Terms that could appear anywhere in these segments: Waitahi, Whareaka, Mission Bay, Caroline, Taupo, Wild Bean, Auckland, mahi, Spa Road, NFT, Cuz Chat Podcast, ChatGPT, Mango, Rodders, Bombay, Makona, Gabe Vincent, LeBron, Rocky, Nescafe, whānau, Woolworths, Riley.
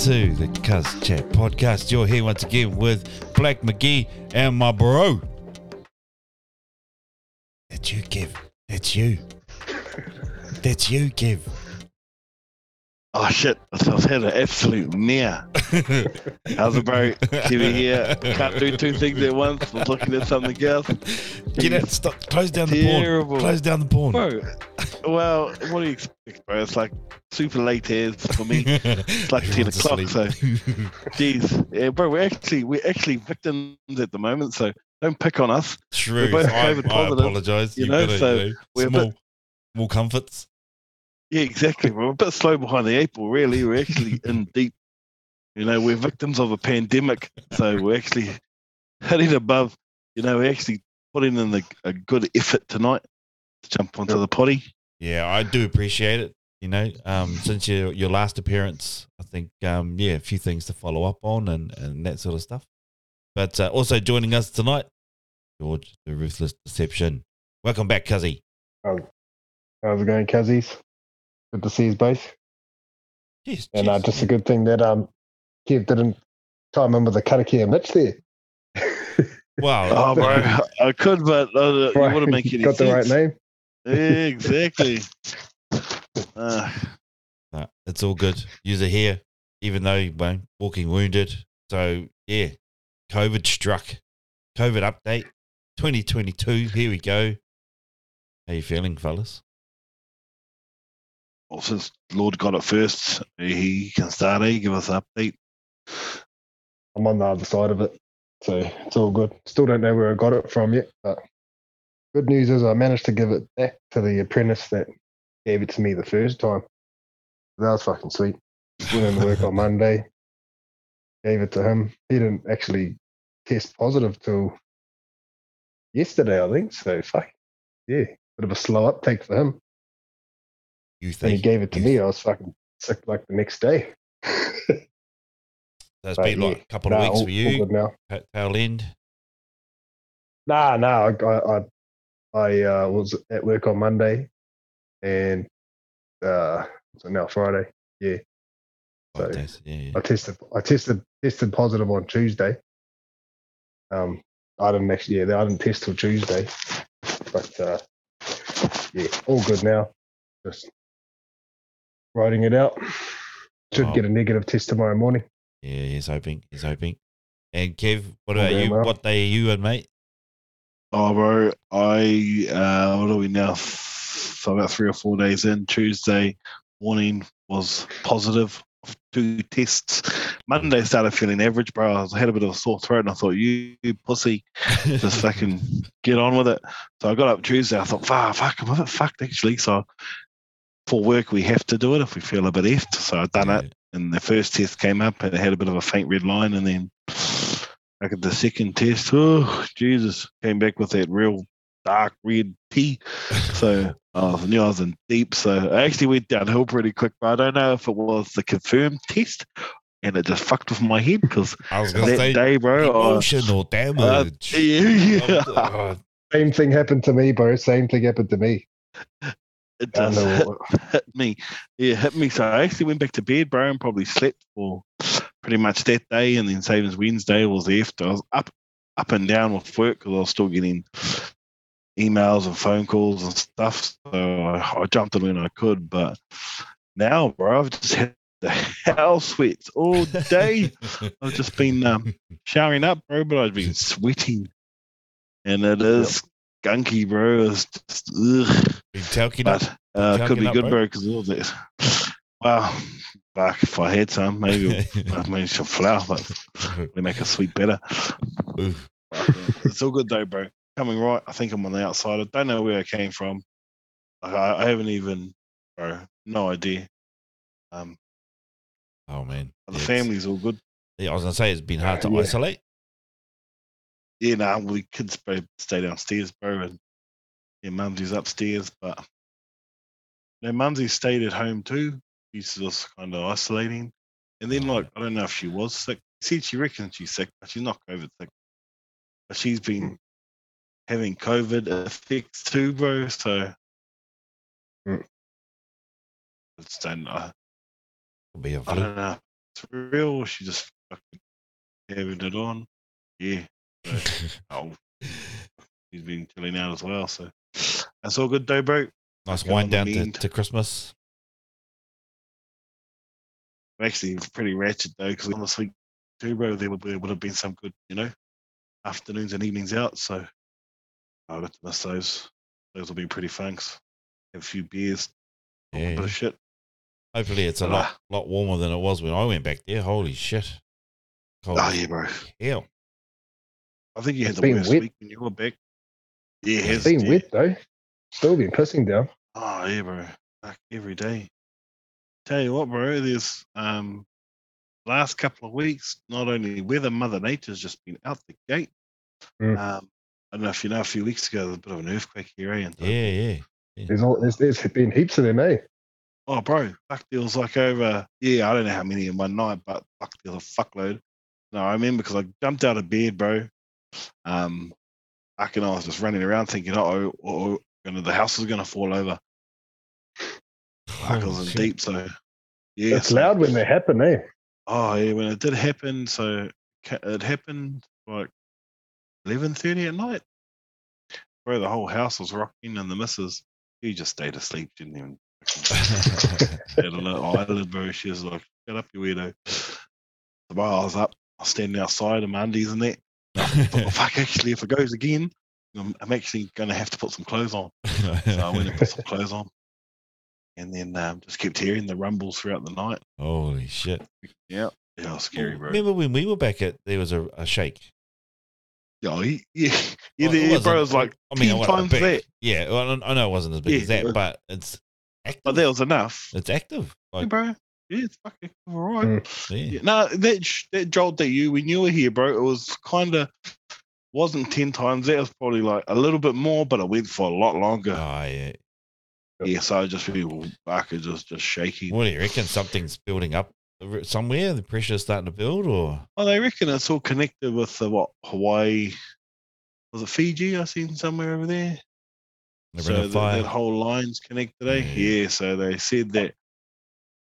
To the Cuz Chat Podcast. You're here once again with Black Magee and my bro. That's you, Kev. That's you. That's you, Kev. Oh, shit. I've had an absolute near. How's it, bro? Kevy here. Can't do two things at once. I'm looking at something else. Get out. Stop. Close down the porn. Close down the porn. Bro. Well, what do you expect, bro? It's like super late as for me. It's like 10 o'clock, so geez. Yeah, bro, we're actually victims at the moment, so don't pick on us. True. We're both COVID positive. I apologise. You know, we're small comforts. Yeah, exactly. We're a bit slow behind the eight ball, really. We're actually in deep. You know, we're victims of a pandemic, so we're actually hitting above. You know, we're actually putting in a good effort tonight to jump onto the potty. Yeah, I do appreciate it. You know, since your last appearance, I think, a few things to follow up on and that sort of stuff. But also joining us tonight, George, the Ruthless Deception. Welcome back, Cuzzy. How's it going, Cuzzies? Good to see you both. Yes, and just a good thing that Kev didn't chime in with the Karakia Mitch there. Wow. Oh, bro, I could, but it wouldn't make any sense. Got the right name. Yeah, exactly. No, it's all good. You're here, even though you're walking wounded. So, yeah, COVID struck. COVID update 2022. Here we go. How you feeling, fellas? Well, since Lord got it first, he can start it, give us an update. I'm on the other side of it, so it's all good. Still don't know where I got it from yet, but good news is I managed to give it back to the apprentice that gave it to me the first time. That was fucking sweet. Went into work on Monday, gave it to him. He didn't actually test positive till yesterday, I think. So, bit of a slow uptake for him. You think? When he gave it to me, I was fucking sick like the next day. So it's been like a couple of weeks for you? All good now. Tail end? I was at work on Monday. And so now Friday, yeah. So I tested positive on Tuesday. I didn't test till Tuesday, but all good now. Just writing it out. Should get a negative test tomorrow morning. Yeah, he's hoping. And Kev, what about you? Well. What day are you in, mate? Oh, bro, I what are we now? So about 3 or 4 days in, Tuesday morning was positive, 2 tests. Monday started feeling average, bro. I had a bit of a sore throat and I thought, you pussy, just fucking get on with it. So I got up Tuesday. I thought, fuck, I'm a bit fucked actually. So for work, we have to do it if we feel a bit effed. So I done it and the first test came up and it had a bit of a faint red line. And then like at the second test, oh, Jesus, came back with that real dark red tea. So I knew I was in deep. So I actually went downhill pretty quick, but I don't know if it was the confirmed test and it just fucked with my head because that day, bro. Emotional damage. Same thing happened to me, bro. It does hit me. Yeah, hit me. So I actually went back to bed, bro, and probably slept for pretty much that day. And then same as Wednesday was after. I was up and down with work because I was still getting emails and phone calls and stuff, so I jumped in when I could. But now, bro, I've just had the hell sweats all day. I've just been showering up, bro, but I've been sweating, and it is gunky, bro. It's just talking, but could be good, bro, because all that. Wow, fuck! If I had some, maybe I'd manage to flour, but we make a sweet better. It's all good though, bro. Coming right, I think I'm on the outside. I don't know where I came from. I haven't even, no idea. Oh man, the family's all good. Yeah, I was gonna say it's been hard to isolate. Yeah, no, we kids bro stay downstairs, bro, and yeah, Mumsy's upstairs, but no, Mumsy stayed at home too. She's just kind of isolating, and then like I don't know if she was sick. She said she reckons she's sick, but she's not COVID sick. But she's been having COVID effects too, bro. So it's don't know. Be a I don't know. It's real. She just fucking having it on. Yeah. So, he's been chilling out as well. So that's all good, though, bro. Nice wind down to Christmas. Actually, it's pretty ratchet, though, because on this week, too, bro, there would have been some good, you know, afternoons and evenings out. So I got to miss those. Those will be pretty funks. Have a few beers. Yeah. A bit of shit. Hopefully it's a lot warmer than it was when I went back there. Holy shit. Cold. Oh, yeah, bro. Hell. I think you had the worst week when you were back. Yeah, it's been wet, though. Still been pissing down. Oh, yeah, bro. Like every day. Tell you what, bro, there's last couple of weeks, not only weather, Mother Nature's just been out the gate. Mm. I don't know if you know, a few weeks ago, there was a bit of an earthquake here, eh? Yeah. There's been heaps of them, eh? Oh, bro, fuck, there was like over, I don't know how many in one night, but fuck, there was a fuckload. No, I remember because I jumped out of bed, bro. Fucking I was just running around thinking, the house is going to fall over. Fuck, I was in deep, so. Yeah, it's loud when they happen, eh? Oh, yeah, when it did happen, so it happened like 11:30 at night. Bro, the whole house was rocking and the missus, she just stayed asleep, didn't even. Had a little eyelid, bro. She was like, "Shut up, you weirdo!" So while I was up, I was standing outside in my undies and that. I thought, oh, fuck, actually, if it goes again, I'm actually going to have to put some clothes on. So I went and put some clothes on, and then just kept hearing the rumbles throughout the night. Holy shit! Yeah, it was scary, bro. Remember when we were back at there was a shake. Bro, it was like 10 times that. Yeah, I know it wasn't as big as that, but it's. Active. But that was enough. It's active, like, bro. Yeah, it's fucking all right. Yeah. No, that jolt that when you were here, bro, it was kind of wasn't 10 times. That was probably like a little bit more, but it went for a lot longer. Oh yeah. Yeah, so I just really back is just shaking. What do you reckon? Something's building up somewhere. The pressure's starting to build, or? Oh, they reckon it's all connected with Hawaii. Was it Fiji? I seen somewhere over there. So that whole line's connected, eh? Yeah, so they said that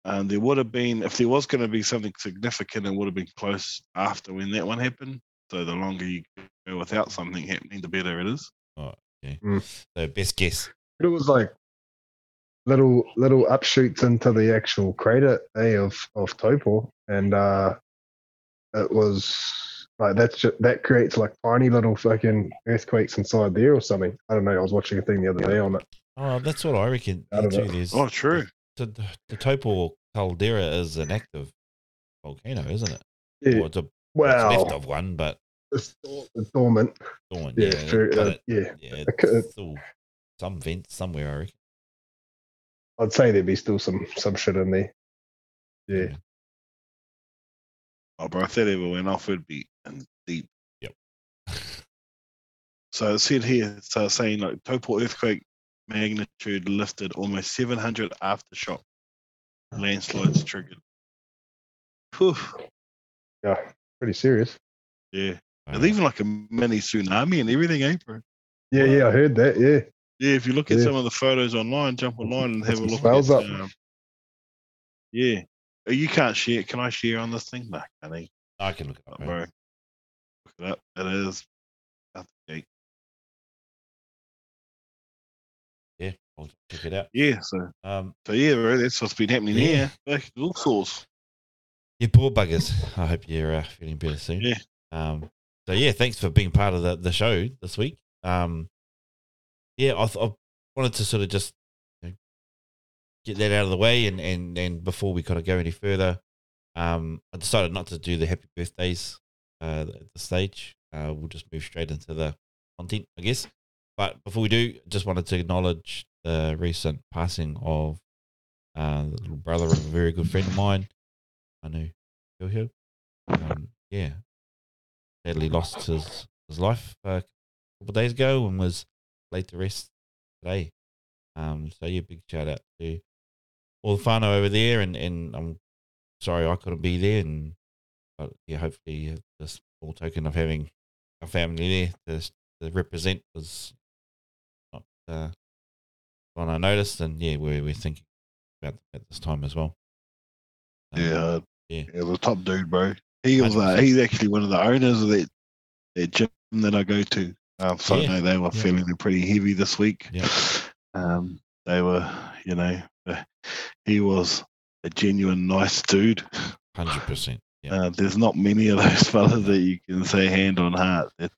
there would have been, if there was going to be something significant, it would have been close after when that one happened. So the longer you go without something happening, the better it is. Oh, okay. So best guess. It was like little upshoots into the actual crater, of Taupo. And it was like that creates like tiny little fucking earthquakes inside there or something. I don't know. I was watching a thing the other day on it. Oh, that's what I reckon. Oh, true. The Taupo caldera is an active volcano, isn't it? Yeah. Or it's left of one, but it's dormant. Yeah, it's true. It's still some vents somewhere, I reckon. I'd say there'd be still some shit in there. Yeah. Oh, bro, if that ever went off, it'd be in deep. Yep. So it said here, saying like Taupo earthquake magnitude lifted almost 700 aftershock. Landslides triggered. Whew. Yeah, pretty serious. Yeah. There's even like a mini tsunami and everything, ain't bro? Yeah, I heard that, yeah. Yeah, if you look at some of the photos online, jump online and have a look at up. Yeah. You can't share. Can I share on this thing? No, can I can look it up, bro. Look it up. It is. Yeah, I'll check it out. Yeah, so. Bro, that's what's been happening here. All sorts. Yeah, poor buggers. I hope you're feeling better soon. Yeah. Thanks for being part of the show this week. I wanted to sort of just get that out of the way, and before we kind of go any further, I decided not to do the happy birthdays at this stage. We'll just move straight into the content, I guess. But before we do, just wanted to acknowledge the recent passing of the little brother of a very good friend of mine. I know Joe Hill. Yeah, sadly lost his life a couple of days ago and was laid to rest today. So yeah, big shout out to all the whānau over there, and I'm sorry I couldn't be there, and but yeah, hopefully this small token of having a family there to represent was not one I noticed, and yeah, we're thinking about at this time as well. Yeah, the top dude, bro. He was he's actually one of the owners of that gym that I go to. So I know they were feeling pretty heavy this week. Yeah. They were, you know, he was a genuine nice dude. 100%. Yeah. There's not many of those fellas that you can say hand on heart that,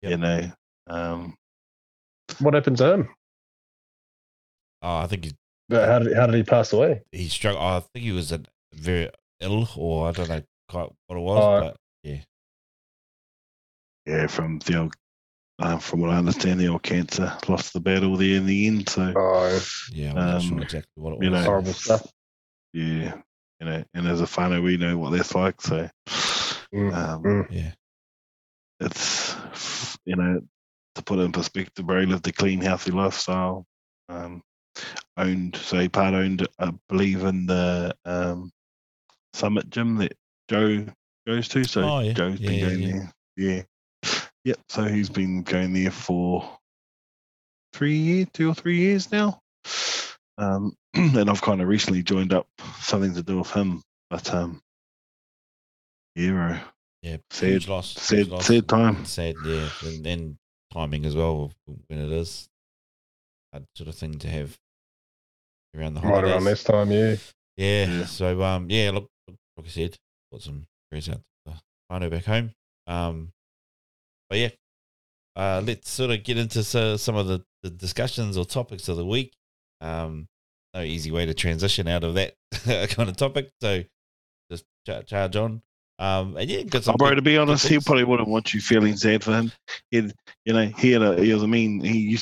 you know. What happened to him? Oh, I think he. But how did he pass away? He struggled. Oh, I think he was very ill, or I don't know quite what it was, but yeah. Yeah, from what I understand, the old cancer lost the battle there in the end. So yeah, I'm not sure exactly what it was. You know, horrible stuff. Yeah, you know, and as a whānau, we know what that's like. So it's, you know, to put it in perspective, bro, lived a clean, healthy lifestyle. He part owned, I believe, in the Summit gym that Joe goes to. So Joe's been going there. Yeah. Yep, so he's been going there for 2 or 3 years now. And I've kind of recently joined up something to do with him. But, sad time. Sad, yeah. And timing as well when it is. That sort of thing to have around the holidays. Right around this time, yeah. So, look, like I said, got some prayers out to the whānau back home. But yeah, let's sort of get into some of the discussions or topics of the week. No easy way to transition out of that kind of topic, so just charge on. And yeah, got some. Bro, to be honest, he probably wouldn't want you feeling sad for him. He used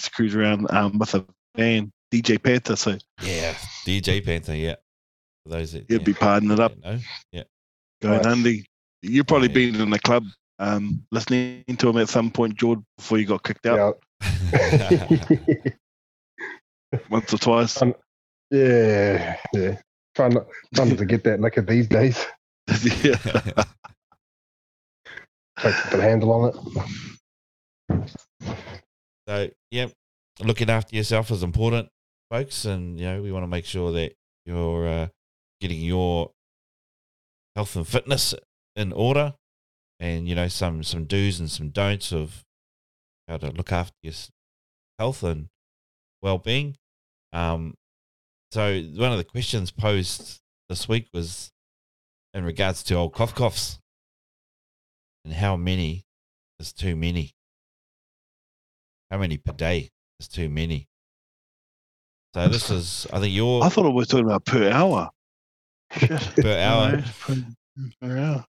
to cruise around with a band, DJ Panther. So yeah, DJ Panther, yeah. For those that he'd be partying it up, going handy. You've probably been in the club. Listening to him at some point, George, before you got kicked out, once or twice. Trying to get that liquor these days. Yeah, takes a bit of handle on it. So yeah, looking after yourself is important, folks, and you know we want to make sure that you're getting your health and fitness in order. And, you know, some do's and some don'ts of how to look after your health and well-being. So one of the questions posed this week was in regards to old coughs and how many is too many? How many per day is too many? So this is, I think I thought we were talking about per hour. Per hour. Per hour.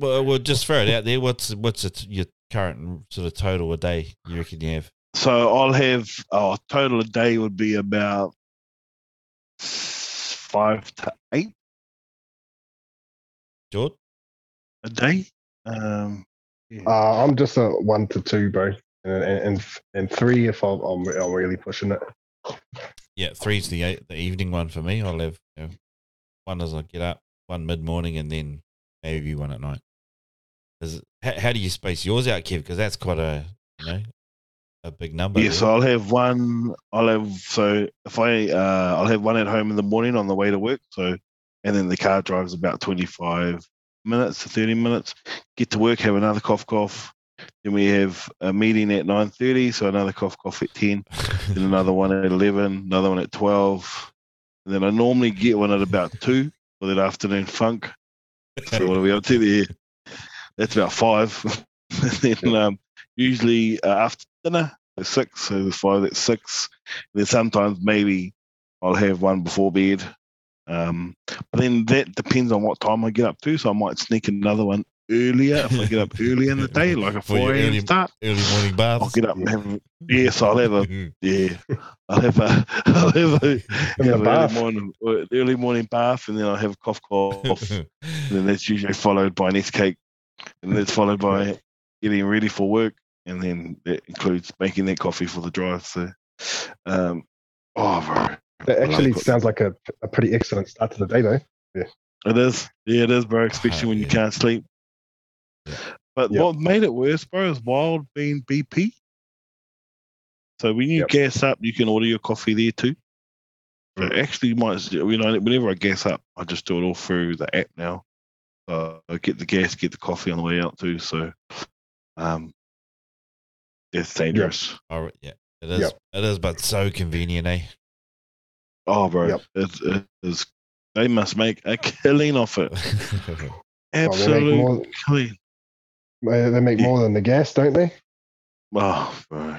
Well, we'll just throw it out there. What's your current sort of total a day you reckon you have? So I'll have total a day would be about 5 to 8. George? A day? I'm just a 1 to 2, bro, and 3 if I'm really pushing it. Yeah, 3's the evening one for me. I'll have one as I get up, one mid morning, and then. Maybe one at night. How do you space yours out, Kev? Because that's quite a big number. Yes, yeah, so I'll have one at home in the morning on the way to work. So, and then the car drives about 25 minutes to 30 minutes. Get to work, have another cough. Then we have a meeting at 9:30, so another cough at 10. Then another one at 11, another one at 12. And then I normally get one at about 2 for that afternoon funk. So what are we up to there? That's about 5. And then usually after dinner, it's 6. So there's 5, that's 6. And then sometimes maybe I'll have one before bed. But then that depends on what time I get up to. So I might sneak another one earlier, if I get up early in the day, like a 4 a.m. start, early morning baths, I'll get up and have I'll have an early morning bath, and then I'll have a cough, and then that's usually followed by an Nescafe, and that's followed by getting ready for work, and then that includes making that coffee for the drive. So, that actually sounds like a pretty excellent start to the day, though. Yeah. It is. Yeah, it is, bro, especially when you can't sleep. Yeah. But what made it worse, bro, is Wild Bean BP. So when you gas up, you can order your coffee there too. So actually, whenever I gas up, I just do it all through the app now. I get the gas, get the coffee on the way out too. So it's dangerous. Yeah. Oh, yeah. It is. Yep. It is, but so convenient, eh? Oh, bro. Yep. It is. They must make a killing off it. Absolutely killing. They make more than the gas, don't they? Oh, bro.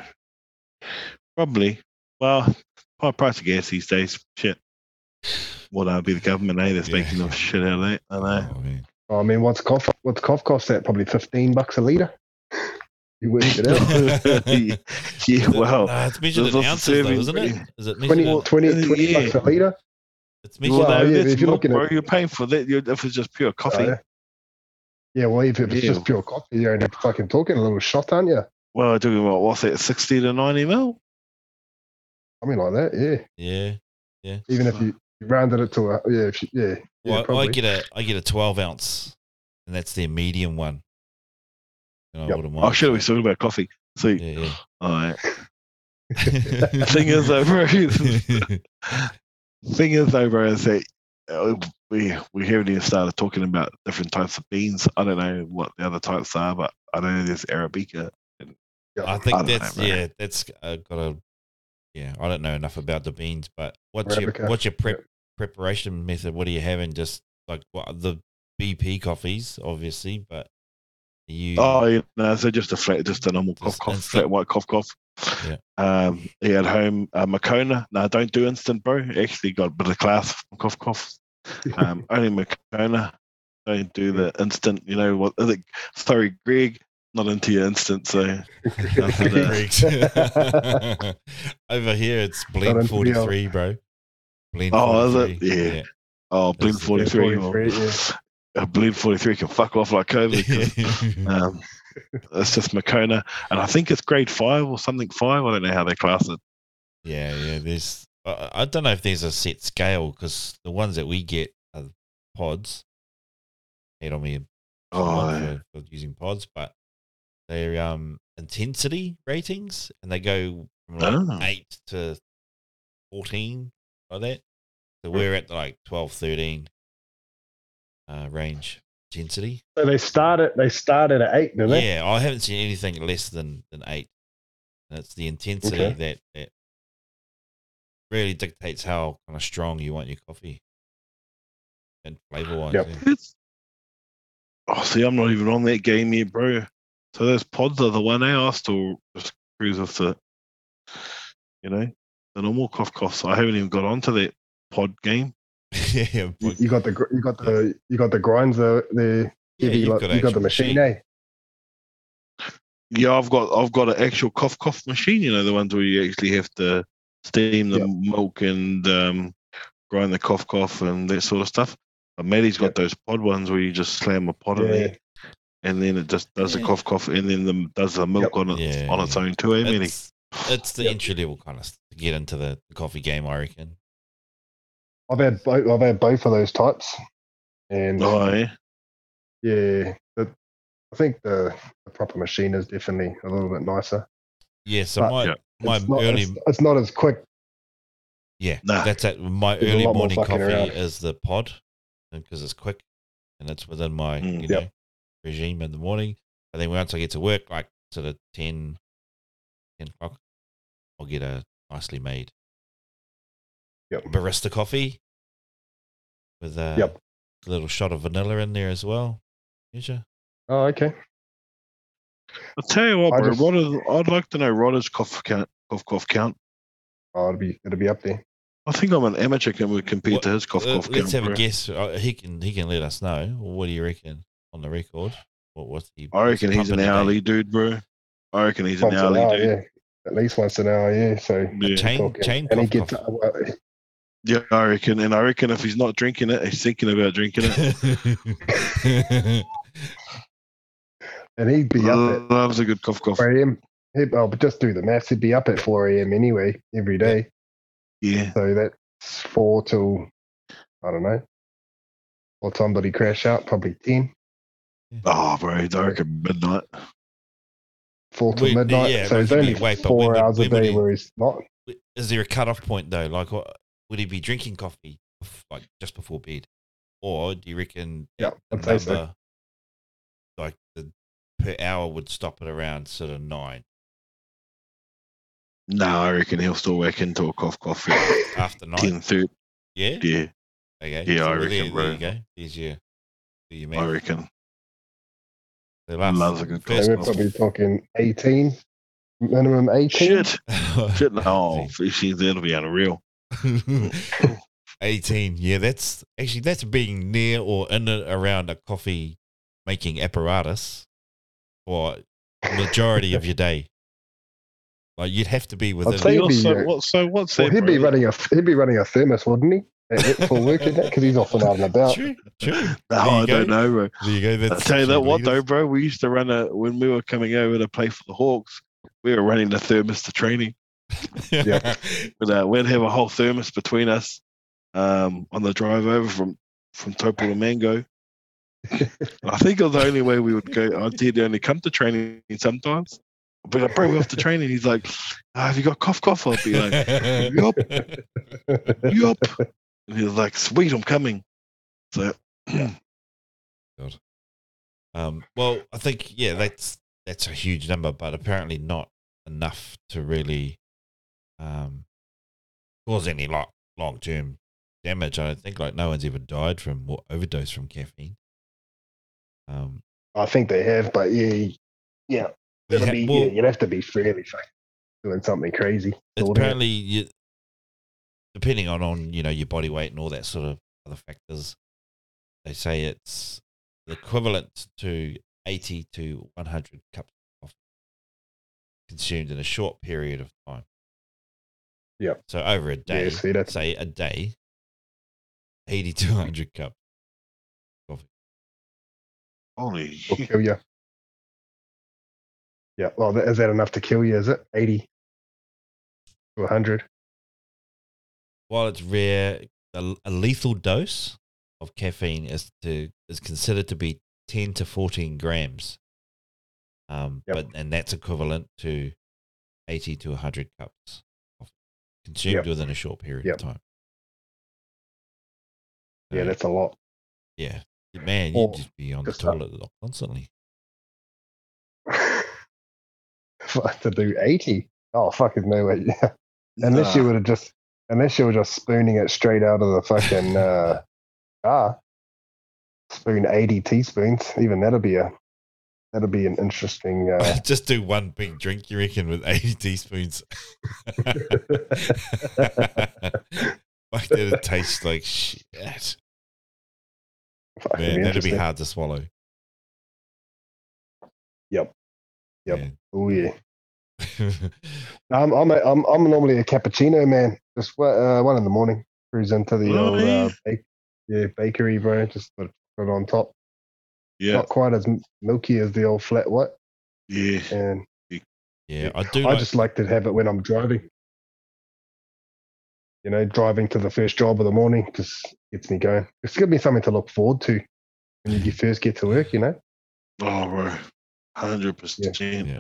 Probably. Well, high price of gas these days. Shit. Well, that'll be the government, eh? That's making the shit out of that, I know. I mean, what's cough cost at? Probably $15 a litre. You worked it out. Well. It's measured in ounces, though, isn't it? Is it 20 bucks a litre? It's if you're looking at, you're paying for that. If it's just pure coffee, if it's just pure coffee, you're only fucking talking a little shot, aren't you? Well, I'm talking about what's that, 60 to 90 mil? I mean, like that, yeah. Even if you rounded it to a. Well, I get a 12 ounce, and that's their medium one. And I should have talking about coffee. See, all right. Thing is, bro, is that we haven't even started talking about different types of beans. I don't know what the other types are, but I know there's Arabica. And I think I don't know enough about the beans, but what's your preparation method? What are you having? Just like the BP coffees, obviously, but just a normal flat white cough. Yeah. At home, Makona. No, don't do instant, bro. Actually, got a bit of class from cough. Only Makona. Don't do the instant. You know what? Sorry, Greg. Not into your instant. So over here, it's Blend 43, bro. Blend 43. Is it? Yeah. Oh, Blend 43. Blend 43 can fuck off like COVID. It's just Makona, and I think it's grade 5 or something. 5. I don't know how they class it. Yeah. There's, I don't know if there's a set scale, because the ones that we get are pods. Hate on me for using pods, but they're intensity ratings, and they go from 8 to 14 like that. So we're at like 12, 13 range. Intensity. So they started at 8, didn't they? Yeah, I haven't seen anything less than 8. That's the intensity that really dictates how kind of strong you want your coffee and flavour wise. Yep. Yeah. I'm not even on that game yet, bro. So those pods are the one I still just cruise off the, the normal coughs. I haven't even got onto that pod game. Yeah, you got the grinds there. Yeah, you got the machine, eh? Yeah, I've got an actual cough machine. You know, the ones where you actually have to steam the milk and grind the cough and that sort of stuff. But Maddie's got those pod ones where you just slam a pod in there, and then it just does the cough, and then does the milk on it on its own too. It's the entry level kind of to get into the coffee game, I reckon. I've had both of those types, and I think the proper machine is definitely a little bit nicer. Yeah, so it's not as quick. Yeah, that's it. My early morning coffee is the pod, because it's quick, and it's within my regime in the morning. And then once I get to work, like sort of 10 o'clock, I'll get a nicely made. Yep. Barista coffee with a little shot of vanilla in there as well. Oh, okay. I'll tell you what, bro. I'd like to know Rodders' cough count. Oh, it'll be up there. I think I'm an amateur compared to his cough count. Let's have a guess. He can let us know. What do you reckon on the record? What's he? I reckon he's an hourly dude, bro. I reckon he's an hourly dude. Yeah. At least once an hour, yeah. So yeah. Chain and he gets yeah, I reckon. And I reckon if he's not drinking it, he's thinking about drinking it. And he'd be up. That was a good cough. 4 a.m. Oh, but just do the maths. He'd be up at 4 a.m. anyway, every day. Yeah. So that's 4 till, I don't know. Or somebody crash out, probably 10. Yeah. Oh, bro, I reckon midnight. 4 till midnight. Yeah, so it's only wait, 4 hours a day where he's not. Is there a cutoff point, though? Like, what, would he be drinking coffee like just before bed? Or do you reckon I'd say so. Like the per hour would stop at around sort of 9? No, I reckon he'll still work into a coffee after 9. 10:30. Yeah? Yeah. Okay. Yeah, so I reckon, there, bro. There you go. There's your man. I reckon. Loves a good coffee. We're probably talking 18, minimum 18. Shit, no. 15, that'll be unreal. 18, yeah, that's being near or in and around a coffee making apparatus for majority of your day. Like you'd have to be within. He'd be running a thermos, wouldn't he? For work, because he's often out and about. True. Don't know, bro. There you go. I'll tell you that what though, bro. We used to run when we were coming over to play for the Hawks. We were running the thermos to training. Yeah, but we'd have a whole thermos between us on the drive over from Taupo to Mango. I think it was the only way we would go. I did only come to training sometimes, but I broke off the training. He's like, "Have you got cough?" I'll be like, "Yup." And he was like, "Sweet, I'm coming." So, God. Well, I think that's a huge number, but apparently not enough to really cause any long-term damage. I don't think no one's ever died from or overdose from caffeine. I think they have, but yeah. You'd have to be fairly fucking doing something crazy. Apparently, depending on your body weight and all that sort of other factors, they say it's equivalent to 80 to 100 cups of coffee consumed in a short period of time. Yeah. So over a day, say a day, 80 to 100 cups of coffee. Holy shit. Kill you. Yeah. Well, is that enough to kill you, is it? 80 to 100. While it's rare, a lethal dose of caffeine is considered to be 10 to 14 grams. And that's equivalent to 80 to 100 cups of consumed within a short period of time. So, that's a lot. Yeah. Man, you'd just be on the toilet constantly. To do 80? Oh, fucking no way. Yeah. Unless you would have just... Unless you were just spooning it straight out of the fucking jar. Spoon 80 teaspoons. Even that'll be an interesting just do one big drink, you reckon, with 80 teaspoons. Fuck, that'd taste like shit. Man, that'd be hard to swallow. Yep. Yeah. Oh yeah. I'm normally a cappuccino man. Just one in the morning, cruise into the bakery, bro. Just put it on top. Yeah, not quite as milky as the old flat white. Yeah, and I do. I just like to have it when I'm driving. You know, driving to the first job of the morning just gets me going. It's gonna be something to look forward to when you first get to work. You know. Oh, bro, 100%. Yeah.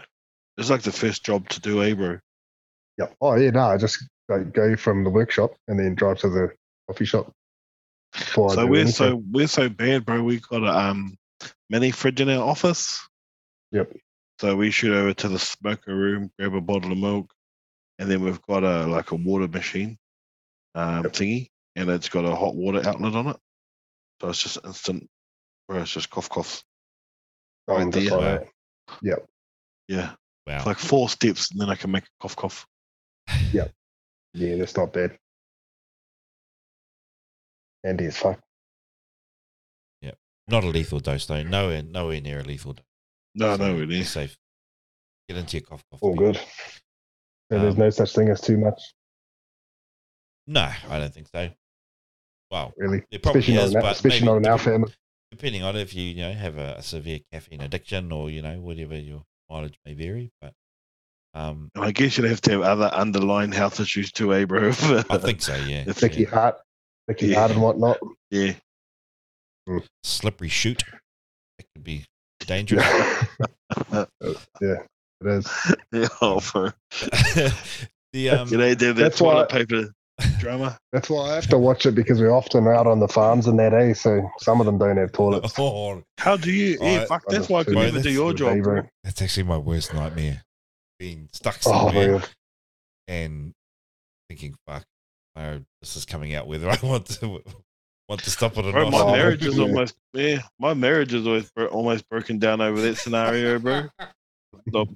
It's like the first job to do, bro. Yeah. Oh, yeah, no, I just go from the workshop and then drive to the coffee shop. So we're so bad, bro. We got a mini fridge in our office. Yep. So we shoot over to the smoker room, grab a bottle of milk, and then we've got a water machine thingy, and it's got a hot water outlet on it. So it's just instant, bro. It's just cough. Right there. Right. Yep. Yeah. Wow. It's like 4 steps, and then I can make a cough. Yeah. Yeah, that's not bad. Andy is fucked. Yeah. Not a lethal dose, though. Nowhere near a lethal dose. No, so nowhere near. Safe. Get into your cough. All good. So there's no such thing as too much? No, I don't think so. Well, really? There probably is, but especially not in our family. Depending on if you have a severe caffeine addiction or whatever your mileage may vary, but I guess you'd have to have other underlying health issues too, bro. I think so, yeah. Thicky heart and whatnot. Yeah. Slippery shoot. It could be dangerous. Yeah, it is. Yeah, bro. That's toilet paper drama. That's why I have to watch it, because we're often out on the farms and that, so some of them don't have toilets. Oh, how do you? Yeah, fuck. That's why I could never do your job. That's actually my worst nightmare. Being stuck somewhere and thinking, "Fuck, this is coming out whether I want to stop it or not." My marriage is almost broken down over that scenario, bro. Stop.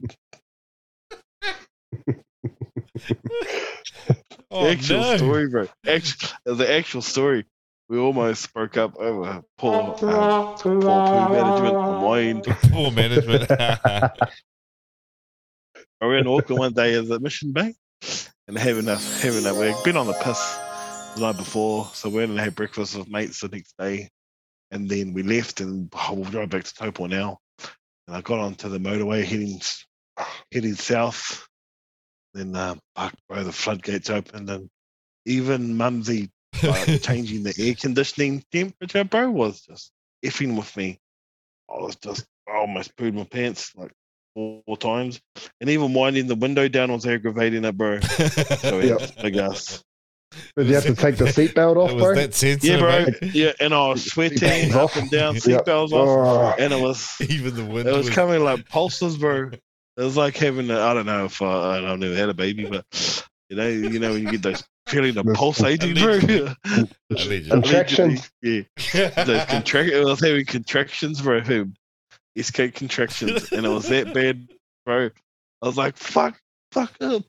Story, bro. The actual story. We almost broke up over poor management on mine. Poor management. We were in Auckland one day at Mission Bay, and we'd been on the piss the night before, so we went and had breakfast with mates the next day, and then we left, and we'll drive back to Taupo now. And I got onto the motorway heading south. Then the floodgates opened, and even Mumsy changing the air conditioning temperature, bro, was just effing with me. I almost pooed my pants like 4 times, and even winding the window down was aggravating it, bro. So I guess. Did you have to take the seatbelt off, bro? Bro. Yeah, and I was sweating up and down, seatbelts off, and it was even the window. It was coming like pulses, bro. It was like having I've never had a baby, but when you get those feeling the pulsating, bro. Contractions. Yeah. It was having contractions, bro. Escape contractions, and it was that bad, bro. I was like, fuck up. And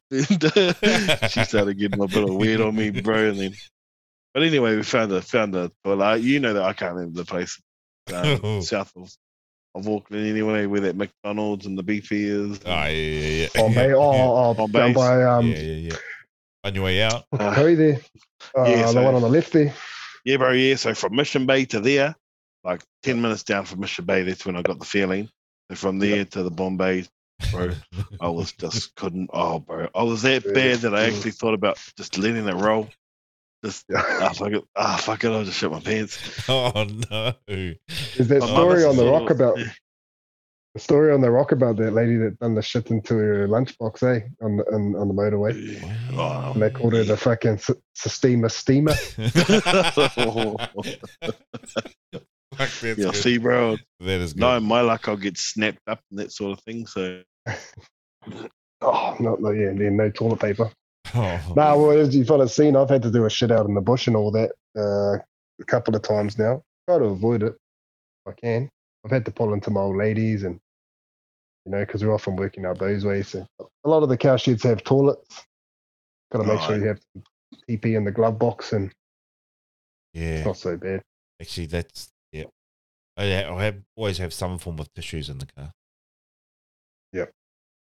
she started getting a bit of weird on me, bro. And then, but anyway, we found the toilet. That I can't remember the place south of Auckland, anyway, where that McDonald's and the BP is. Bombay. Bombay. Down by on your way out. Hurry there. The one on the left there. Yeah, bro. Yeah, so from Mission Bay to there. Like 10 minutes down from Mission Bay, that's when I got the feeling. And from there to the Bombay, bro, I was just couldn't. Oh, bro, I was that bad that I actually thought about just letting it roll. Just fuck it. Fuck it. I'll just shit my pants. Oh no! Is that story on the rock about? The story on the rock about that lady that done the shit into her lunchbox, on the motorway. Wow. And they called her the fucking steamer. Fuck, yeah, see, bro. That is good. No, my luck, I'll get snapped up and that sort of thing. So, no toilet paper. As you fellas seen, I've had to do a shit out in the bush and all that a couple of times now. Try to avoid it if I can. I've had to pull into my old ladies, and because we're often working out those ways. So a lot of the cow sheds have toilets. Got to make sure you have TP in the glove box, and it's not so bad. Actually, that's. I always have some form of tissues in the car. Yep.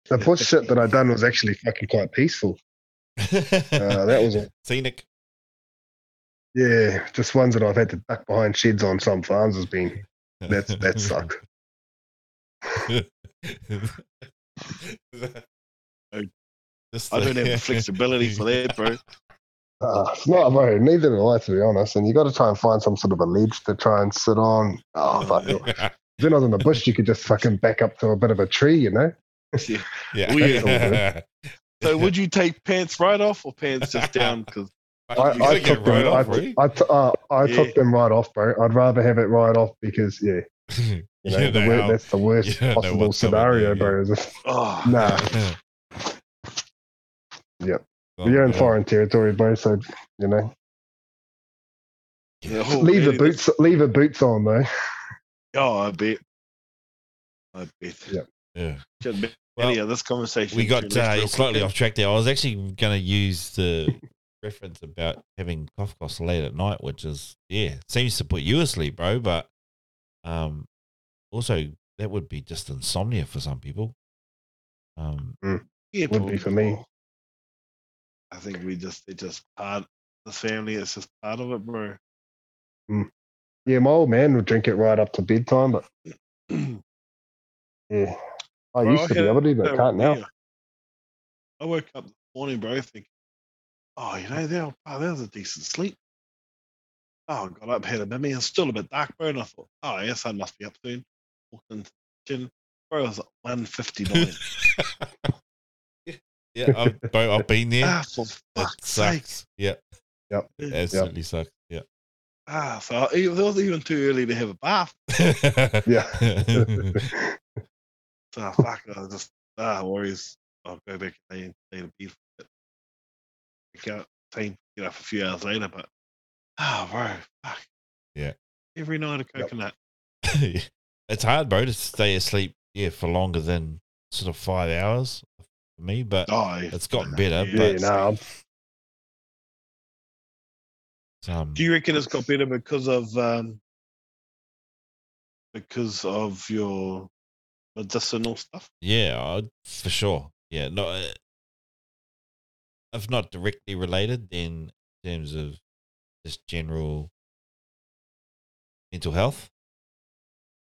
The bush shit that I done was actually fucking quite peaceful. That was it. Scenic. Yeah, just ones that I've had to duck behind sheds on some farms has been. That sucked. I don't have the flexibility for that, bro. It's not, bro. Neither do I, to be honest. And you got to try and find some sort of a ledge to try and sit on. Oh, but then I was in the bush, you could just fucking back up to a bit of a tree, Yeah. So would you take pants right off or pants just down? Because I took them right off, bro. I'd rather have it right off because, that's the worst possible scenario, bro. You're in foreign territory, bro, so leave the boots on, though. Oh, I bet. Yeah. Well, this conversation we got slightly off track there. I was actually going to use the reference about having cough late at night, which is seems to put you asleep, bro. But Also, that would be just insomnia for some people. Yeah, it would be for me. I think it's just part of the family. It's just part of it, bro. Mm. Yeah, my old man would drink it right up to bedtime, but yeah, I used to be able to, but can't now. I woke up this morning, bro, thinking, that was a decent sleep. Oh, got up, had a bimmy, and it's still a bit dark, bro, and I thought, oh, yes, I must be up soon. Walked into the kitchen, bro, it was at 1:59. Yeah, I've been there. Ah, for fuck's sake. Yeah. Yep. It absolutely sucks. Yeah. Ah, so it was even too early to have a bath. Yeah. So, I just, worries. I'll go back and lay in bed for a bit. Get up a few hours later, but, bro, fuck. Yeah. Every night a coconut. Yep. It's hard, bro, to stay asleep, for longer than sort of 5 hours. Me, but it's gotten better. Yeah, but do you reckon it's got better because of your medicinal stuff? Yeah, for sure. Yeah, no, if not directly related, then in terms of just general mental health.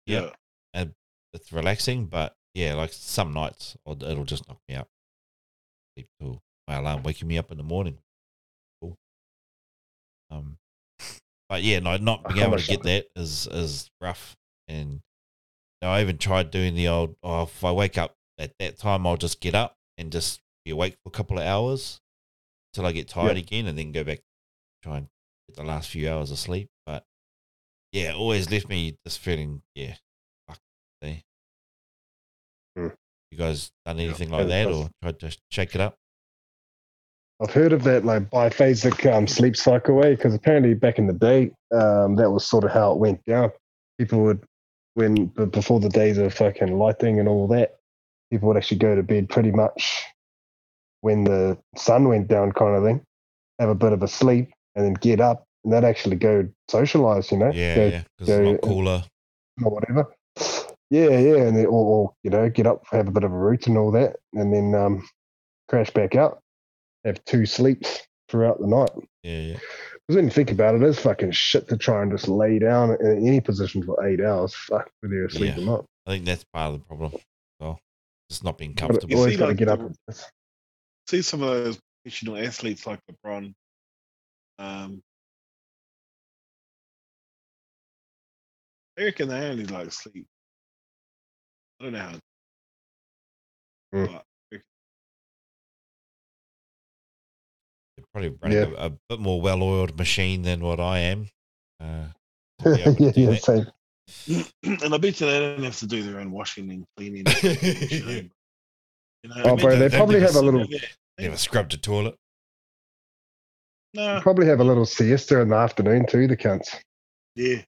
Yeah, and it's relaxing, but yeah, like some nights it'll just knock me out. Till my alarm waking me up in the morning. Cool. But yeah, no, not being able to get that is rough. And I even tried doing the old, if I wake up at that time, I'll just get up and just be awake for a couple of hours till I get tired again, and then go back try and get the last few hours of sleep. But yeah, it always left me just feeling fuck. You guys done anything like that or tried to shake it up? I've heard of that, like biphasic sleep cycle way, because apparently back in the day, that was sort of how it went down. People would, before the days of fucking lighting and all that, people would actually go to bed pretty much when the sun went down, kind of thing, have a bit of a sleep, and then get up, and they'd actually go socialize, Yeah, because it's a lot cooler. Or whatever. Yeah, and then all get up, have a bit of a route and all that, and then crash back out, have two sleeps throughout the night. Yeah. Because when you think about it, it's fucking shit to try and just lay down in any position for 8 hours, fuck, whether you're asleep or not. I think that's part of the problem. So just not being comfortable. You always got to get up. See some of those professional athletes like LeBron. I reckon they only like sleep. I don't know how. They're probably running a bit more well-oiled machine than what I am. Same. And I bet you they don't have to do their own washing and cleaning. Bro, they probably have a little. Never scrubbed a toilet. No. They probably have a little siesta in the afternoon too. The cunts. Yeah.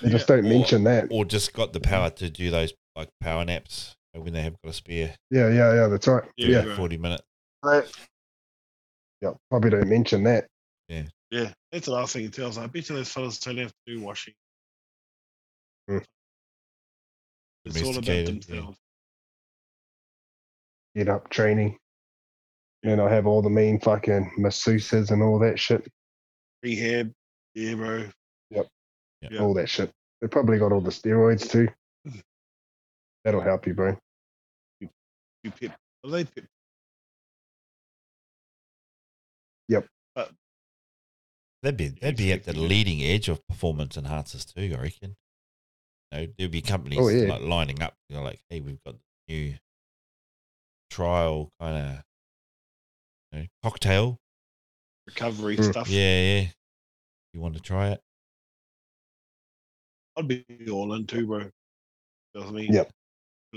They just don't mention that. Or just got the power to do those. Like power naps when they have got a spare. Yeah, that's right. Yeah. 40 minutes. Right. Yeah, probably don't mention that. Yeah. Yeah, that's the last thing it tells. I bet you those fellas don't have to do washing. It's all about themselves. Get up training. And I have all the mean fucking masseuses and all that shit. Rehab. Yeah, bro. Yep. All that shit. They probably got all the steroids too. That'll help you, bro. You pip. Are they pip? Yep. That'd be at the leading edge of performance enhancers too, I reckon. There'd be companies like lining up, like, hey, we've got the new trial kind of cocktail recovery stuff. Yeah. You want to try it? I'd be all in too, bro. You know what I mean?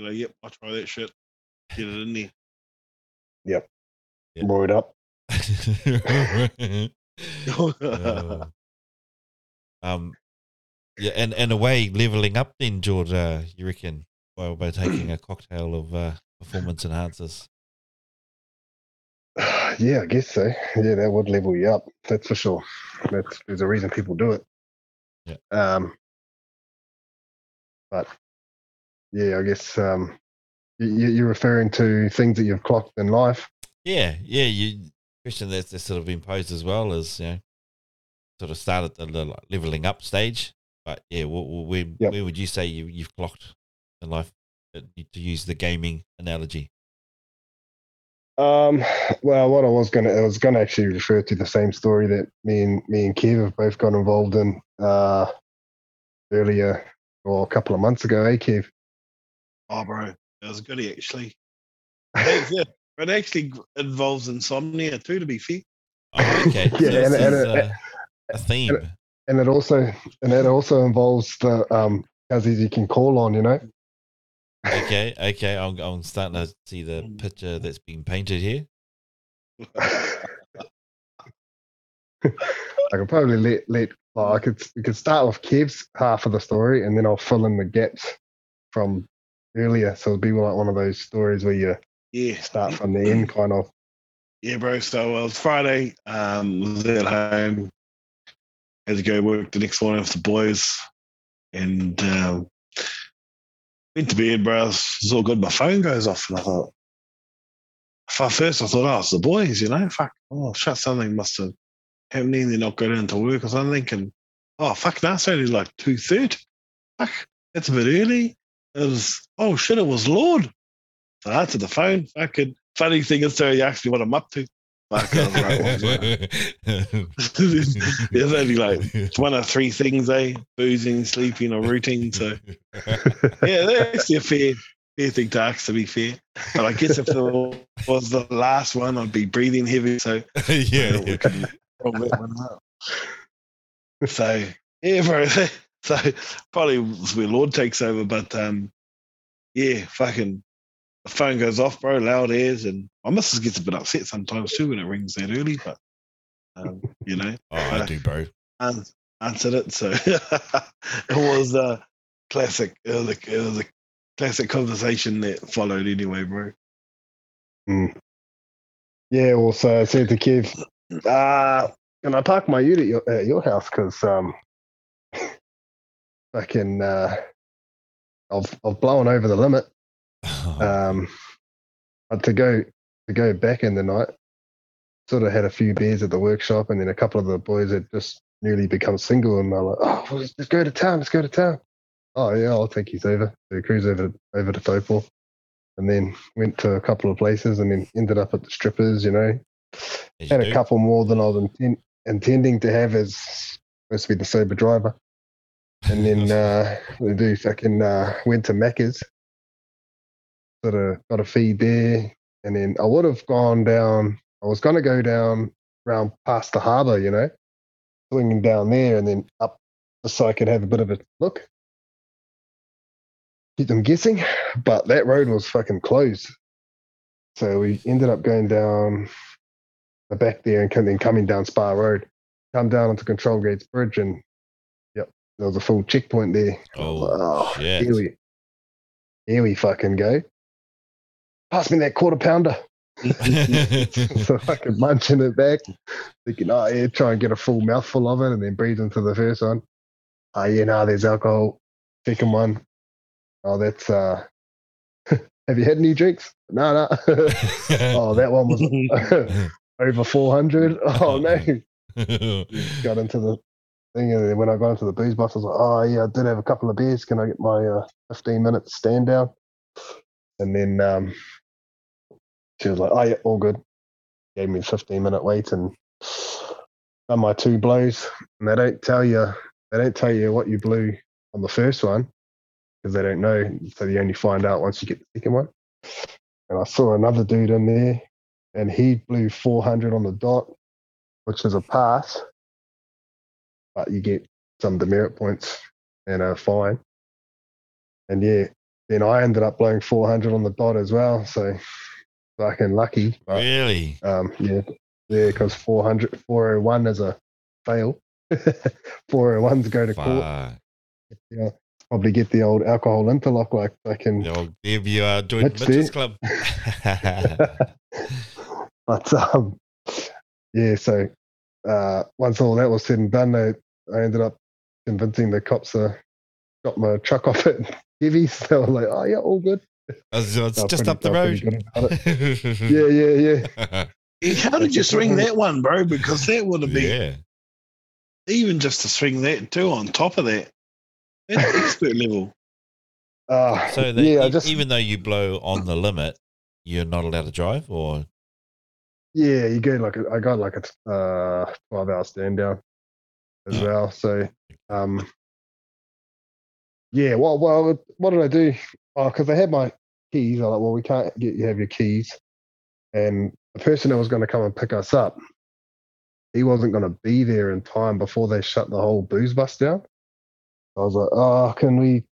Yep, I'll try that shit. Get it in there. Yep. Roll it up. And a way leveling up then, George, you reckon, by taking a cocktail of performance enhancers? Yeah, I guess so. Yeah, that would level you up. That's for sure. There's a reason people do it. Yeah. But yeah, I guess you're referring to things that you've clocked in life. Yeah. You question that's sort of been posed as well as, you know, sort of started the leveling up stage. But yeah, where would you say you've clocked in life, to use the gaming analogy? Well, what I was going to actually refer to the same story that me and Kev have both got involved in earlier or a couple of months ago, eh, Kev? Oh, bro, it was goodie actually. It actually involves insomnia too, to be fair. Oh, okay. Yeah, so and a theme. And it also involves the cousins you can call on, you know. Okay. I'm starting to see the picture that's been painted here. I could probably we could start with Kev's half of the story, and then I'll fill in the gaps from earlier. So it'll be like one of those stories where you start from the end, kind of. Yeah, bro. So it was Friday. Was at home. Had to go work the next morning with the boys, and. Went to bed, bro. It's all good. My phone goes off, and I thought. At first, I thought, it's the boys, you know. Fuck. Oh, shit, something must have happened. They're not going into work or something. And no, it's only like 2:30. Fuck, that's a bit early. It was Lord. So I answered the phone. Fucking funny thing is, so he asked me what I'm up to. Fuck, I was like, there's only like one of three things, eh? Boozing, sleeping, or rooting. So, yeah, that's actually a fair thing to ask, to be fair. But I guess if it was the last one, I'd be breathing heavy. So, we can roll that one up. So, yeah, bro. So, probably where Lord takes over. But, fucking. The phone goes off, bro, loud airs, and my missus gets a bit upset sometimes too when it rings that early, but, you know. I do, bro. Answered it, so it was a classic. It was a classic conversation that followed anyway, bro. Mm. Yeah, well, so I said to Kev, can I park my ute at your house? Because I've blown over the limit. To go back in the night, sort of had a few beers at the workshop, and then a couple of the boys had just newly become single, and they're like, let's go to town. Oh yeah, I'll take you over. So we cruised over to Taupo, and then went to a couple of places, and then ended up at the strippers. You know, had a couple more than I was intending to have, as supposed to be the sober driver, and then went to Mackers. Sort of got a feed there, and then I would have gone down. I was going to go down round past the harbour, you know, swinging down there and then up just so I could have a bit of a look. Keep them guessing, but that road was fucking closed. So we ended up going down the back there and then coming down Spa Road, come down onto Control Gates Bridge, and yep, there was a full checkpoint there. Oh, shit. Here we fucking go. Pass me that quarter pounder. So fucking munching it back, thinking, try and get a full mouthful of it, and then breathe into the first one. There's alcohol. Second one. That's have you had any drinks? No. That one was over 400. Oh no. Got into the thing, and then when I got into the booze box, I was like, I did have a couple of beers. Can I get my 15-minute stand down? And then she was like, all good. Gave me a 15-minute wait and done my two blows. And they don't tell you what you blew on the first one because they don't know. So you only find out once you get the second one. And I saw another dude in there, and he blew 400 on the dot, which is a pass. But you get some demerit points and a fine. And then I ended up blowing 400 on the dot as well. So fucking lucky. But, really? Yeah, because 401 is a fail. 401s go to court. Yeah, probably get the old alcohol interlock like fucking. There you are doing Mitch's Club. But so. Once all that was said and done, I ended up convincing the cops Got my truck off it heavy, so I'm like, oh yeah, all good. It's just up the road. Yeah. How did you swing that one, bro? Because that would have been even just to swing that too on top of that. That's expert level. So that even though you blow on the limit, you're not allowed to drive, or you get like a, I got like a 5-hour stand down as well. So well, what did I do? Oh, because they had my keys. I'm like, well, we can't get you have your keys. And the person that was going to come and pick us up, he wasn't going to be there in time before they shut the whole booze bus down. I was like, oh, can we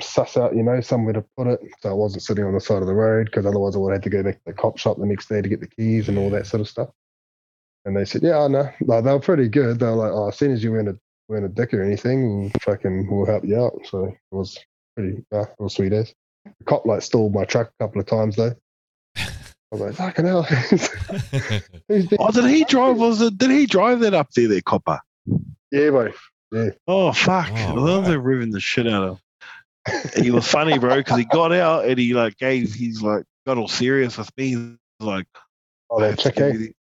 suss out, you know, somewhere to put it? So I wasn't sitting on the side of the road, because otherwise I would have had to go back to the cop shop the next day to get the keys and all that sort of stuff. And they said, no, they were pretty good. They were like, oh, as soon as you weren't a dick or anything, we'll help you out. So it was pretty real sweet ass. The cop like stalled my truck a couple of times though. I was like, fucking hell. Did he drive that up there, copper? Yeah, bro. Yeah. Oh fuck! Oh, I love they're ripping the shit out of him. He was funny, bro, because he got out and he like got all serious with me. He's like, oh, that's okay.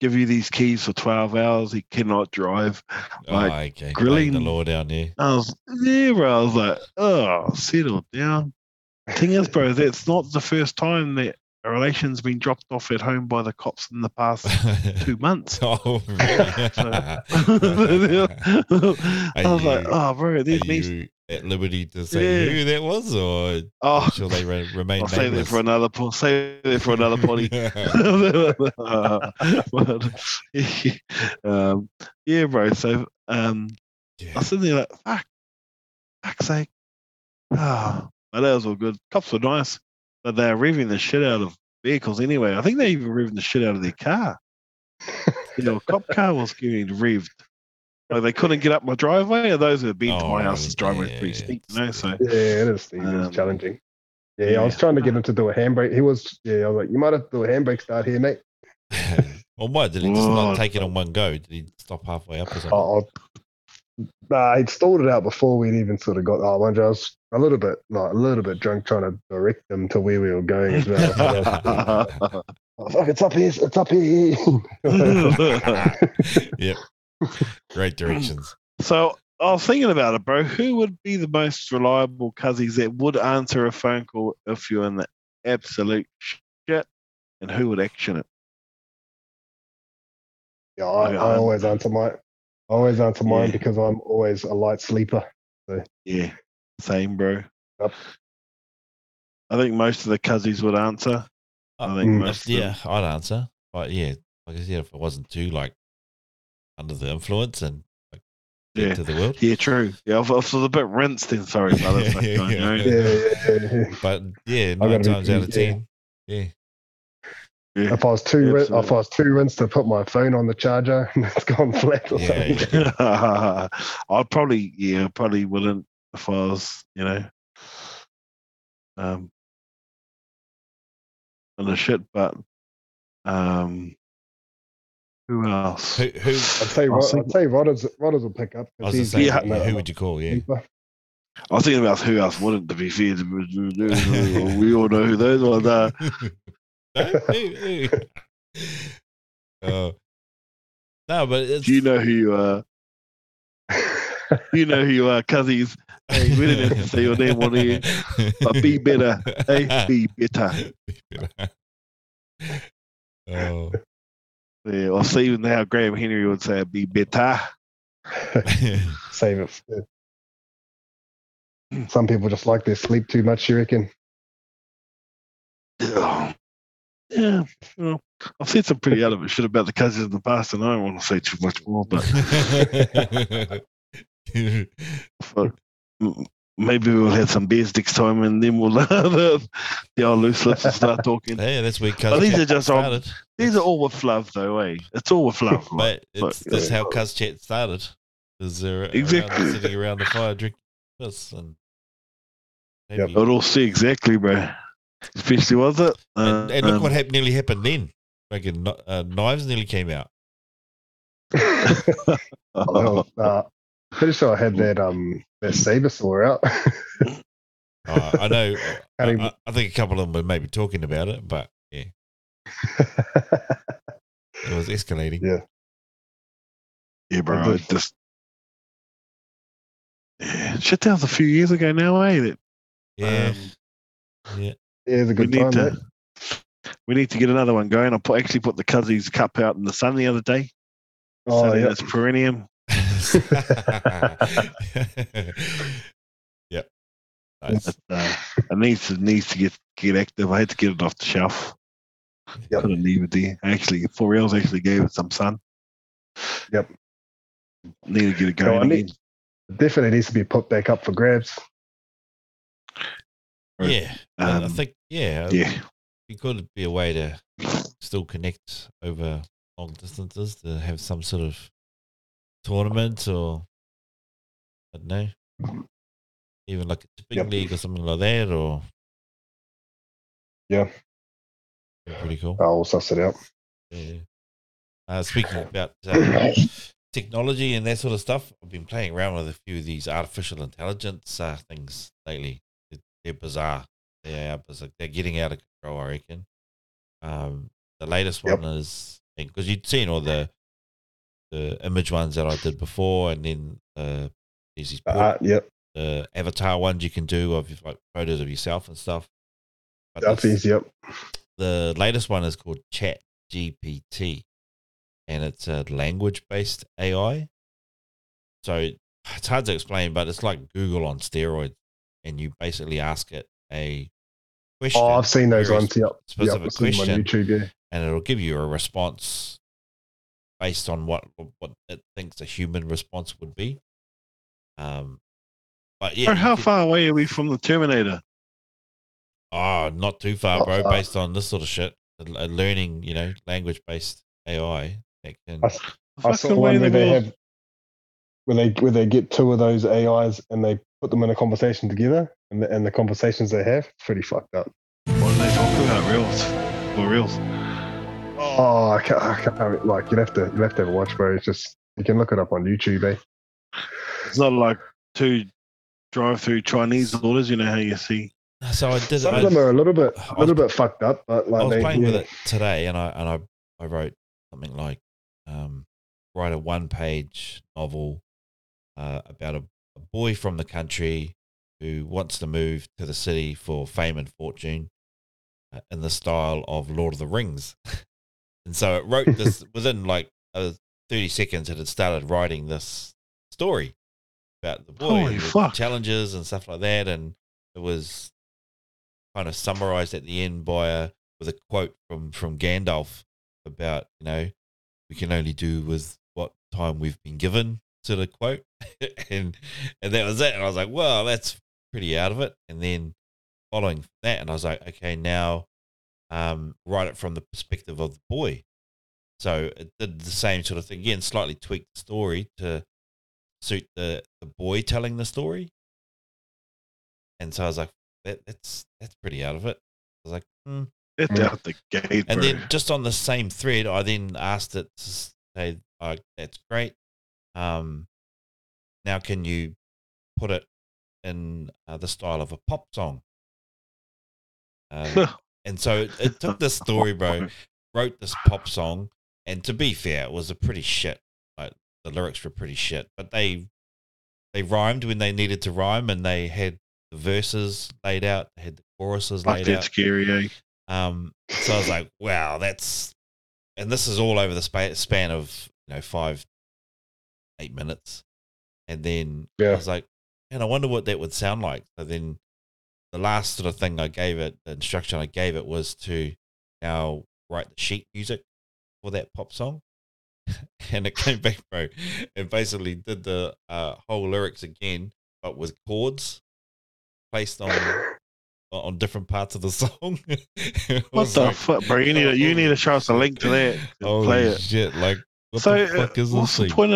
Give you these keys for 12 hours. He cannot drive. Like, oh, okay. Grilling the law down there. I was like, oh, settle down. Thing is, bro, that's not the first time that a relation's been dropped off at home by the cops in the past 2 months. Oh, really? Bro, there's me. At liberty to say who that was, or I'm sure they remain nameless. Say that for another potty. Yeah, bro. So I was sitting there like, fuck's sake. But that was all good. Cops were nice, but they're revving the shit out of vehicles anyway. I think they even revving the shit out of their car. A cop car was getting revved. Like they couldn't get up my driveway, or those who have been to my house's driveway pretty steep, you know. So it is steep. It was challenging. Yeah, I was trying to get him to do a handbrake. I was like, you might have to do a handbrake start here, mate. Or why did he just not take it on one go? Did he stop halfway up or something? Nah, he'd stalled it out before we'd even sort of got. I was a little bit drunk, trying to direct them to where we were going as well. Fuck, it's up here. Yep. Great directions. So I was thinking about it, bro. Who would be the most reliable cuzzies that would answer a phone call if you're in the absolute shit, and who would action it? Yeah, I always answer mine. Because I'm always a light sleeper. So. Yeah, same, bro. Yep. I think most of the cuzzies would answer. I think most. Yeah, I'd answer. But yeah, like I said, if it wasn't too under the influence and into the world. Yeah, true. Yeah, I was a bit rinsed then. Sorry, brother. But yeah, 9 times out of 10. Yeah. If I was too rinsed to put my phone on the charger and it's gone flat or something. Yeah. I'd probably wouldn't if I was, in the shit, but who else? I'd say Rodders will pick up. I was saying, who would you call? Yeah. I was thinking about who else wouldn't, to be fair. We all know who those ones are. No, but do you know who you are? You know who you are, cuzzies. Hey, we didn't have to say your name on here. But be better. Hey, be better. Oh. Yeah, or see even how Graham Henry would say be better. Save it. Some people just like their sleep too much, you reckon? Yeah. Well, I've said some pretty out of it shit about the cousins in the past, and I don't want to say too much more, but maybe we'll have some beers next time, and then we'll the old loose lips and start talking. Yeah, that's where Cuz Chat started. These are all with love, though, eh? It's all with love. But that's how Cuz Chat started. Sitting around the fire drinking this. It all see exactly, bro. Especially, was it? And look what nearly happened then. Fucking knives nearly came out. Pretty sure I had that Sabersaw out. I know. I think a couple of them were maybe talking about it, but yeah, it was escalating. Yeah, yeah, bro. I just shut down a few years ago now, ain't it? Yeah, it's a good time. We need to get another one going. I actually put the Cuzzies Cup out in the sun the other day. Oh, so that's perennium. Yep. Nice. It needs to get active. I had to get it off the shelf. Yep. Couldn't leave it there. Actually, 4L's actually gave it some sun. Yep. Need to get it going. Definitely needs to be put back up for grabs. Yeah, I think it could be a way to still connect over long distances, to have some sort of tournament or I don't know, even like a big league or something like that, or pretty cool. I'll suss it out. Yeah. Speaking about technology and that sort of stuff, I've been playing around with a few of these artificial intelligence things lately. They're bizarre. They're getting out of control, I reckon. The latest one is, because you'd seen all the image ones that I did before, and then there's these the avatar ones you can do of like photos of yourself and stuff. But the latest one is called ChatGPT, and it's a language-based AI. So it's hard to explain, but it's like Google on steroids. And you basically ask it a question. Oh, I've seen those ones. Specific question, on YouTube, and it'll give you a response based on what it thinks a human response would be. But yeah, bro, how far away are we from the Terminator? Oh, not too far, bro. Based on this sort of shit, learning, language-based AI. That can, I saw one where they have where they get two of those AIs and they put them in a conversation together, and the conversations they have, pretty fucked up. What are they talking about? Reels? Oh, I can't you'd have to have a watch, bro. It's just, you can look it up on YouTube, eh? It's not like two drive-through Chinese orders, how you see. So I did. Some of them are a little bit fucked up, but like I was playing with it today, and I wrote something like write a one-page novel about a boy from the country who wants to move to the city for fame and fortune, in the style of Lord of the Rings. And so it wrote this within 30 seconds. It had started writing this story about the boy, challenges and stuff like that. And it was kind of summarized at the end with a quote from Gandalf about, we can only do with what time we've been given, sort of quote. and that was it. And I was like, well, that's pretty out of it. And then following that, and I was like, okay, now write it from the perspective of the boy. So it did the same sort of thing again, slightly tweaked the story to suit the boy telling the story. And so I was like, that's pretty out of it. I was like, it's out the gate. And then just on the same thread, I then asked it to say, oh, that's great. Now can you put it in the style of a pop song? And so it took this story, bro, wrote this pop song, and to be fair, it was a pretty shit. Like, the lyrics were pretty shit, but they rhymed when they needed to rhyme, and they had the verses laid out, they had the choruses laid out. That's scary, eh? So I was like, wow, and this is all over the span of 5-8 minutes, and then I was like, and I wonder what that would sound like. So then the last sort of thing I gave it, the instruction I gave it, was to now write the sheet music for that pop song. And it came back, bro, and basically did the whole lyrics again, but with chords placed on on different parts of the song. What the fuck, bro? You need to show us a link to that. Oh, play it. Shit, What's the point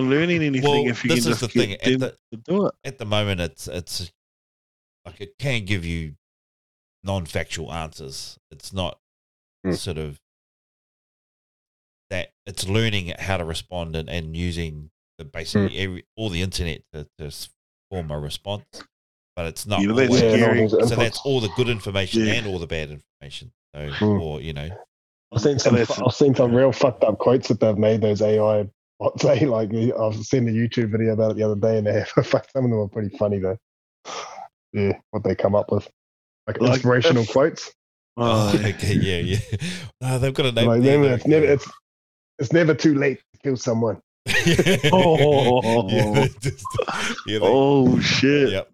of learning anything if you can just get them to do it? At the moment, it's like it can give you non-factual answers. It's not sort of that. It's learning how to respond and using basically all the internet to form a response, but it's not. Yeah, that's scary. So that's all the good information and all the bad information. So, or you know, I've seen some real fucked up quotes that they've made. Those AI bots, like I've seen a YouTube video about it the other day, and they have some of them are pretty funny though. Yeah, what they come up with, like inspirational quotes. Oh, okay, yeah. No, they've got a name. Like, it's never too late to kill someone. Shit! Yep.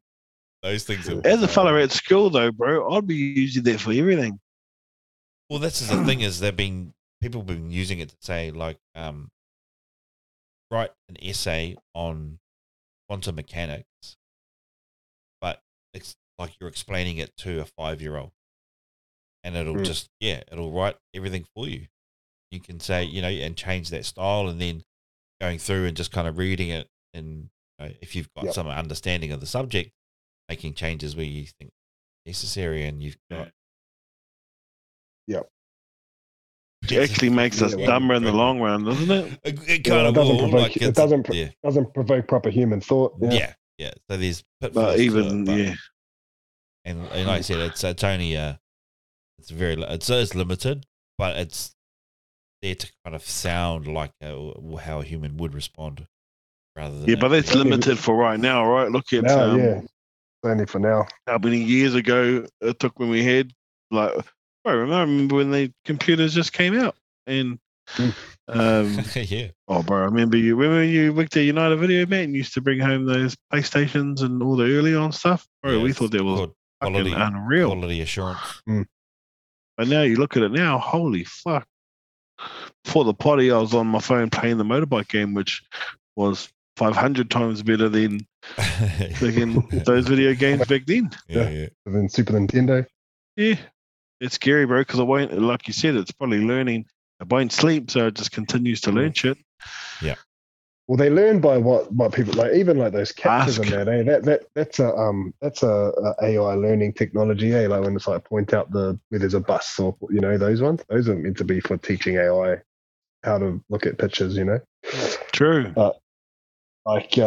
Those things. As a fella at school, though, bro, I'd be using that for everything. Well, that's the thing is people have been using it to say like, write an essay on quantum mechanics, but it's like you're explaining it to a 5-year-old. And it'll it'll write everything for you. You can say, you know, and change that style and then going through and just kind of reading it. And you know, if you've got some understanding of the subject, making changes where you think necessary and you've got. Yep. It actually makes us dumber in the long run, doesn't it? It doesn't provoke proper human thought. Yeah. So there's pitfalls. And like I said, it's only it's limited, but it's there to kind of sound like how a human would respond, rather than but that's limited for right now, right? Look at only for now. How many years ago it took when we had I remember when the computers just came out and I remember you worked at United Video, man, and used to bring home those PlayStations and all the early on stuff. Bro, we thought that was fucking unreal quality assurance. But now you look at it now, holy fuck. Before the potty, I was on my phone playing the motorbike game, which was 500 times better than those video games back then. Yeah. Than Super Nintendo. Yeah. It's scary, bro, because like you said, it's probably learning. It won't sleep, so it just continues to learn shit. Yeah. Well, they learn by what people like, even like those captures and that. That's a AI learning technology. Like when it's like point out where there's a bus or those ones. Those are meant to be for teaching AI how to look at pictures. True. What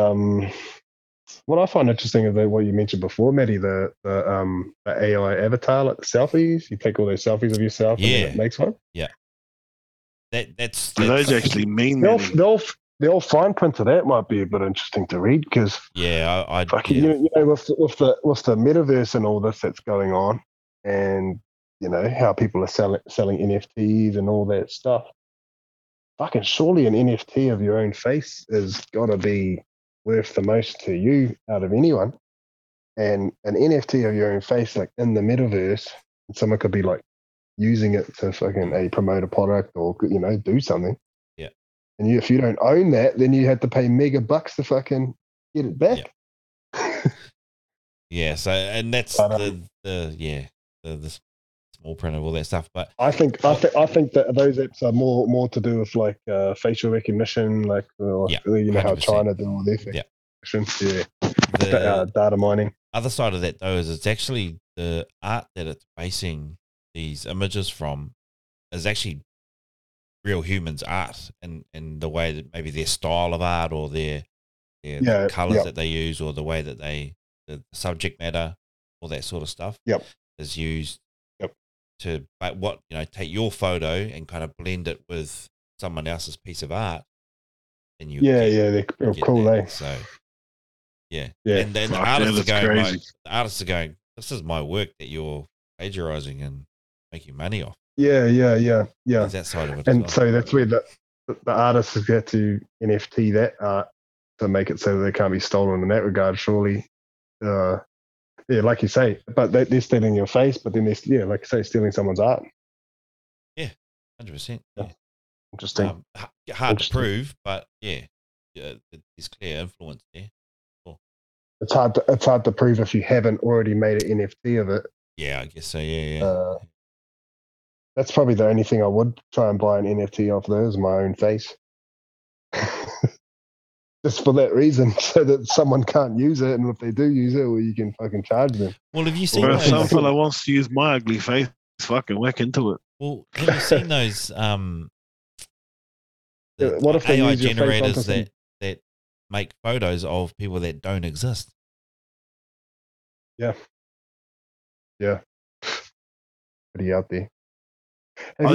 I find interesting is that what you mentioned before, Matty, the AI avatar, like the selfies. You take all those selfies of yourself and it makes one. Yeah. Those actually mean that. The old fine print of that might be a bit interesting to read because with the metaverse and all this that's going on, and how people are selling NFTs and all that stuff. Fucking surely an NFT of your own face has got to be worth the most to you out of anyone, and an NFT of your own face like in the metaverse, and someone could be like using it to fucking promote a product or do something. And if you don't own that, then you have to pay mega bucks to fucking get it back. Yeah. So, and that's the small print of all that stuff. But I think that those apps are more to do with like facial recognition, how China do all their things. Data mining. Other side of that though is it's actually the art that it's basing these images from is actually real humans' art and the way that maybe their style of art or their colours that they use or the way that the subject matter, all that sort of stuff is used to take your photo and kind of blend it with someone else's piece of art and they're cool, eh? So and then the artists are going, this is my work that you're plagiarising and making money off. Yeah. That side of it, and so that's where the artists have got to NFT that art to make it so they can't be stolen in that regard. Surely, like you say, but they're stealing your face, but then they're like you say, stealing someone's art. Yeah, 100%. Yeah. Interesting. Hard to prove, but there's clear influence there. Cool. It's hard to prove if you haven't already made an NFT of it. Yeah, I guess so. Yeah. That's probably the only thing I would try and buy an NFT of there is my own face. Just for that reason, so that someone can't use it, and if they do use it, well, you can fucking charge them. Well, have you seen if some fella wants to use my ugly face, fucking whack into it. Well, have you seen those what if AI generators that make photos of people that don't exist. Yeah. Yeah. Pretty out there. Have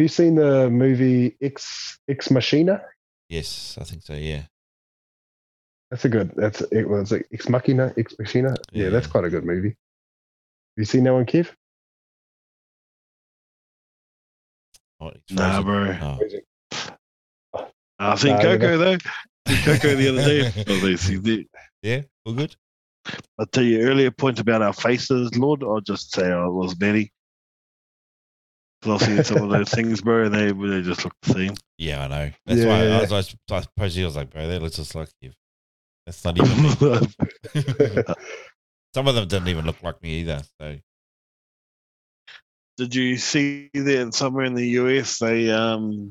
you seen the movie Ex Machina? Yes, I think so, yeah. Ex Machina, Ex Machina. Yeah, that's quite a good movie. Have you seen that one, Kev? Oh, nah, bro. Oh. I've seen Coco, though. Coco the other day. Yeah, all good. But to your earlier point about our faces, Lord, I'll just say I was Betty. Because I've seen some of those things, bro, and they just look the same. Yeah, I know. That's why I was posting, I was like, bro, that looks just like you. That's not even me. Some of them didn't even look like me either. So, did you see that somewhere in the US they've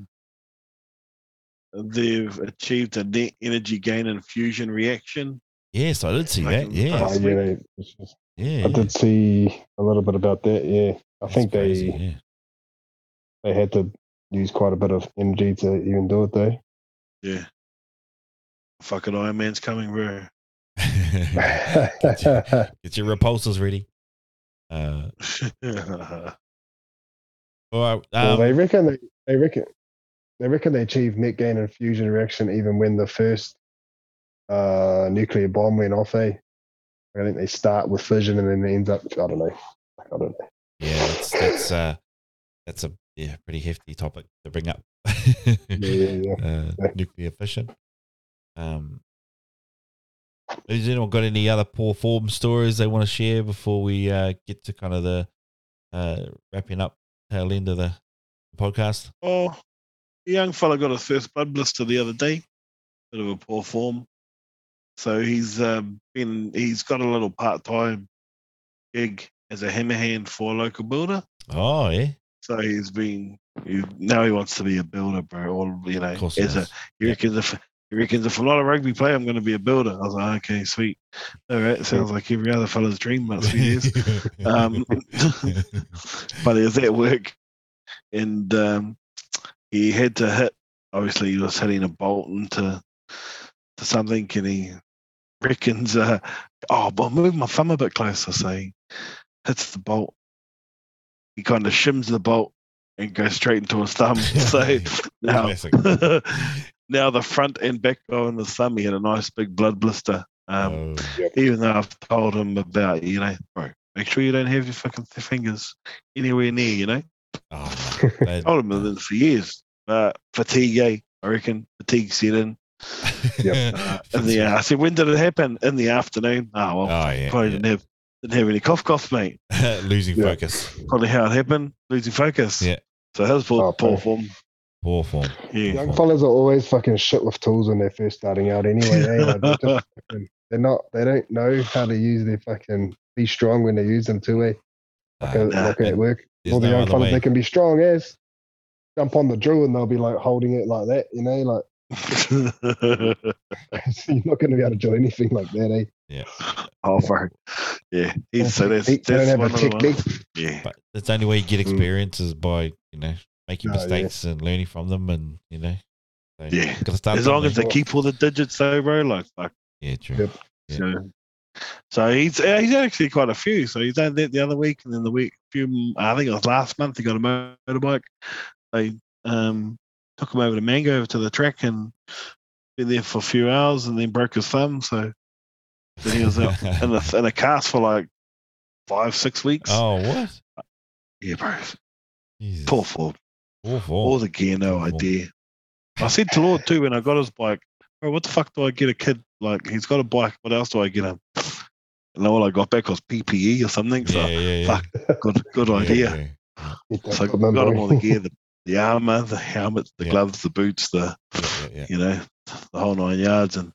achieved a net energy gain and fusion reaction? Yes, I did see that. Yeah, I did see a little bit about that. Yeah, I think they had to use quite a bit of energy to even do it, though. Yeah. Fucking Iron Man's coming, bro. Get your repulsors ready. Well, they reckon they achieved net gain and fusion reaction even when the first nuclear bomb went off. I think they start with fission and then they end up. I don't know. Yeah, that's a pretty hefty topic to bring up. Nuclear fission. Has anyone got any other poor form stories they want to share before we get to kind of the wrapping up tail end of the podcast? Oh, the young fella got his first blood blister the other day. Bit of a poor form. So he's got a little part-time gig as a hammerhand for a local builder. Oh, yeah. So now he wants to be a builder, bro. Or, you know, he reckons if I'm not a rugby player, I'm going to be a builder. I was like, okay, sweet. All right, sounds like every other fella's dream must be his. But it was at work. And he had to hit, obviously he was hitting a bolt into something, and he reckons, I'll move my thumb a bit closer, so he hits the bolt. He kind of shims the bolt and goes straight into his thumb. So now the front and back of his thumb, he had a nice big blood blister. Even though I've told him about, you know, bro, make sure you don't have your fucking fingers anywhere near, you know. I told him this for years. But fatigue, I reckon. Fatigue set in. Yep. I said, when did it happen? In the afternoon. Probably didn't have any cough, mate. Losing focus. Probably how it happened. Losing focus. Yeah. So that was poor form. Poor form. Yeah. Young fellas are always fucking shit with tools when they're first starting out anyway. They don't know how to use their fucking be strong when they use them too, eh? Like at work. All the young fellas, they can be strong as jump on the drill and they'll be like holding it like that, you know, like so you're not gonna be able to do anything like that, eh? Yeah. Oh fuck. Yeah. So that's one of the yeah. But that's the only way you get experience is by, you know, making mistakes and learning from them, and you know, so yeah. As long as they keep all the digits, though, bro. Like, fuck. Yeah, true. Yep. Yeah. So he's actually quite a few. So he's done that the other week, and then I think it was last month. He got a motorbike. They took him over to Mango, over to the track, and been there for a few hours, and then broke his thumb. So then he was out in a cast for like 5-6 weeks. Oh, what? Yeah, bro. Jesus. Poor form. All the gear, no idea. I said to Lord too when I got his bike, bro, what the fuck do I get a kid? Like, he's got a bike, what else do I get him? And all I got back was PPE or something. So fuck, good idea. Yeah. So I got him all the gear, the armour, the helmets, the gloves, the boots, you know, the whole 9 yards, and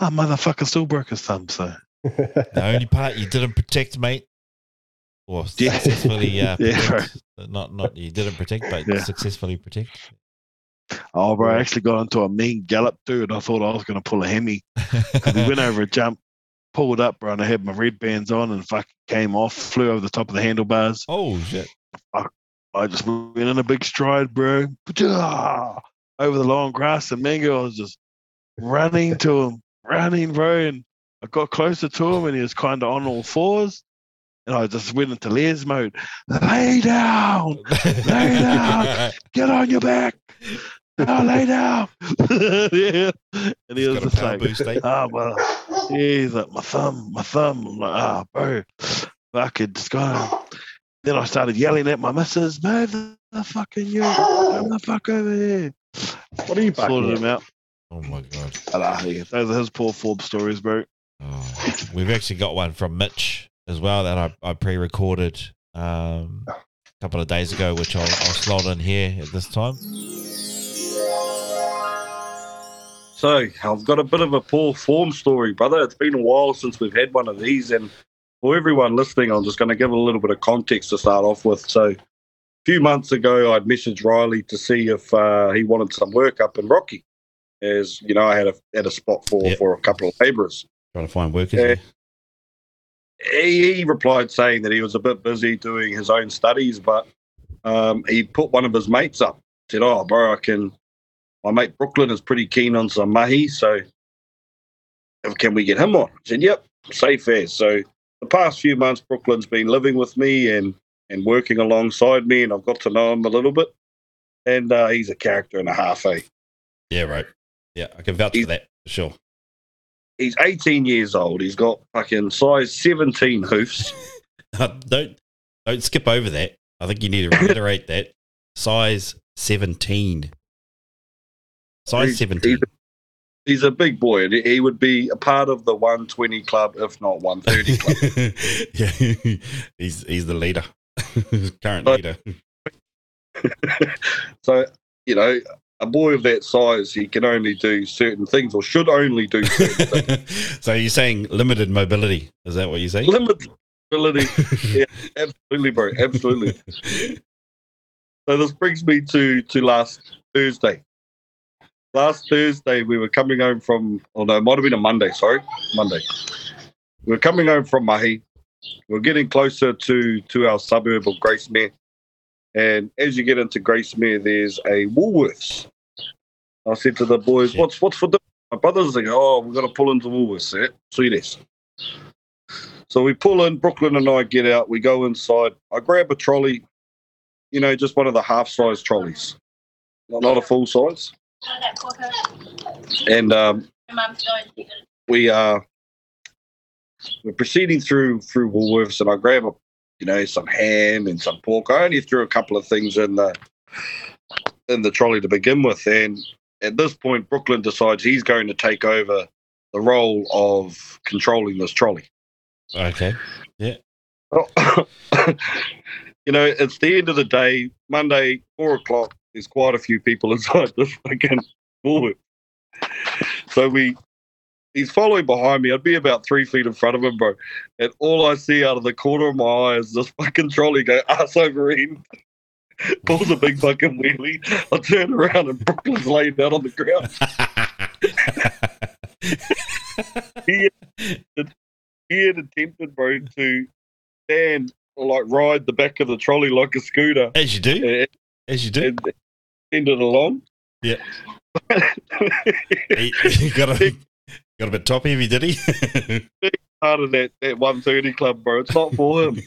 motherfucker still broke his thumb, so the only part you didn't protect, mate. Or successfully protect. Not you didn't protect, but successfully protect. Oh, bro, I actually got into a mean gallop, dude. I thought I was going to pull a hemi. Because we went over a jump, pulled up, bro, and I had my red bands on and fucking came off, flew over the top of the handlebars. Oh, shit. I just went in a big stride, bro. Over the long grass and Mango, I was just running to him, running, bro. And I got closer to him and he was kind of on all fours. And I just went into Les mode. Lay down. Lay down. Get on your back. No, lay down. Yeah. And he was just like, he's like, my thumb. I'm like, bro, fucking just go. Then I started yelling at my missus, move the fucking you. Move the fuck over here. What are you barking? Sorted him out. Oh, my God. Those are his poor Forbes stories, bro. Oh, we've actually got one from Mitch as well that I pre-recorded a couple of days ago, which I'll slot in here at this time. So I've got a bit of a poor form story, brother. It's been a while since we've had one of these, and for everyone listening, I'm just going to give a little bit of context to start off with. So a few months ago, I'd messaged Riley to see if he wanted some work up in Rocky. As you know, I had a spot for a couple of labourers. Trying to find work, isn't he? He replied saying that he was a bit busy doing his own studies, but he put one of his mates up. Said, "Oh, bro, my mate Brooklyn is pretty keen on some mahi, so can we get him on?" I said, "Yep, safe as." So the past few months, Brooklyn's been living with me and working alongside me, and I've got to know him a little bit. And he's a character and a half, eh? Yeah, right. Yeah, I can vouch for that, for sure. He's 18 years old. He's got fucking size 17 hoofs. Don't skip over that. I think you need to reiterate that. Size 17. Size 17. He's a big boy, and he would be a part of the 120 club, if not 130 club. Yeah, he's the leader, current leader. So, you know, a boy of that size, he can only do certain things, or should only do certain things. So you're saying limited mobility? Is that what you're saying? Limited mobility. Yeah, absolutely, bro. Absolutely. So this brings me to last Thursday. Last Thursday, we were coming home from, it might have been a Monday, sorry, Monday. We were coming home from mahi. We were getting closer to our suburb of Gracemere. And as you get into Gracemere, there's a Woolworths. I said to the boys, what's for dinner? My brother's like, we're going to pull into Woolworths. Yeah? Sweet ass. So we pull in, Brooklyn and I get out, we go inside. I grab a trolley, just one of the half-size trolleys, not a full size. And we're proceeding through Woolworths, and I grab some ham and some pork. I only threw a couple of things in the trolley to begin with, and at this point, Brooklyn decides he's going to take over the role of controlling this trolley. Okay. Yeah. It's the end of the day, Monday, 4:00. There's quite a few people inside this fucking Woolworths. So he's following behind me. I'd be about 3 feet in front of him, bro. And all I see out of the corner of my eye is this fucking trolley go ass over end. Pulls a big fucking wheelie. I turn around and Brooklyn's laying down on the ground. he had attempted, bro, to stand or ride the back of the trolley like a scooter. As you do. As you do. And send it along. Yeah. he got a bit top heavy, did he? Big part of that 130 club, bro. It's not for him.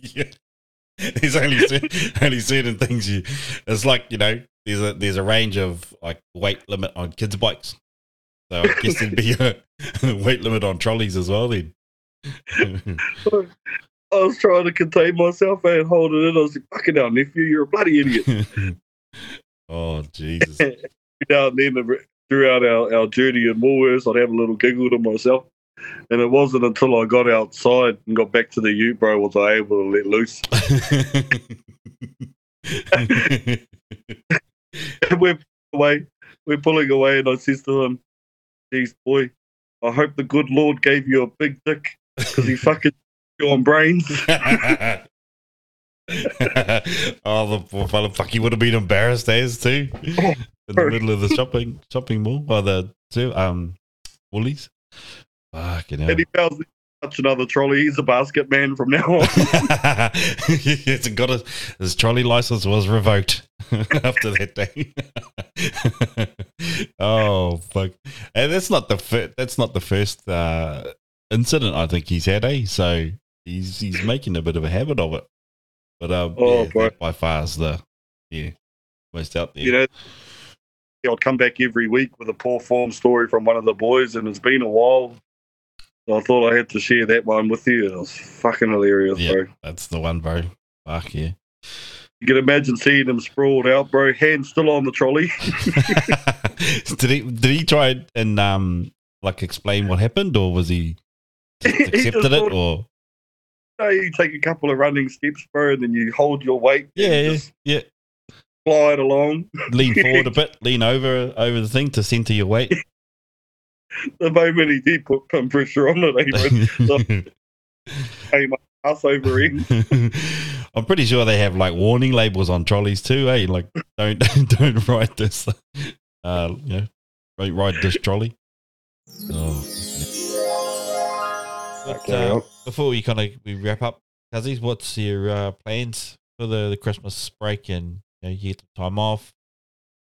Yeah. There's only certain things you... It's like, there's a range of weight limit on kids' bikes. So I guess there'd be a weight limit on trolleys as well then. I was trying to contain myself and hold it in. I was like, fucking hell, nephew, you're a bloody idiot. Oh, Jesus. Now and then, throughout our journey in Woolworths, I'd have a little giggle to myself. And it wasn't until I got outside and got back to the ute, bro, was I able to let loose. And we're pulling away, and I says to him, "Geez, boy, I hope the good Lord gave you a big dick, because he fucking... on brains." Oh, the poor fella, fuck, he would have been embarrassed as too in the middle of the shopping mall or the Woolies. Fucking hell. And he fails to touch another trolley. He's a basket man from now on. Yes, and got his trolley license was revoked after that day. Oh fuck! And that's not the first incident I think he's had, eh? So he's making a bit of a habit of it. But by far is the most out there. You know, I'll come back every week with a poor form story from one of the boys, and it's been a while. So I thought I had to share that one with you. It was fucking hilarious, bro. That's the one, bro. Fuck yeah. You can imagine seeing him sprawled out, bro. Hand still on the trolley. Did he try and explain what happened, or was he just accepted it, or? No, you take a couple of running steps, bro, and then you hold your weight. Yeah. Slide along. Lean forward a bit. Lean over the thing to centre your weight. The moment he did put pump pressure on it, came up ass over him. I'm pretty sure they have like warning labels on trolleys too, eh? Like don't ride this. Don't ride this trolley. But, before we wrap up, Cuzzies, what's your plans for the Christmas break? And you get some time off,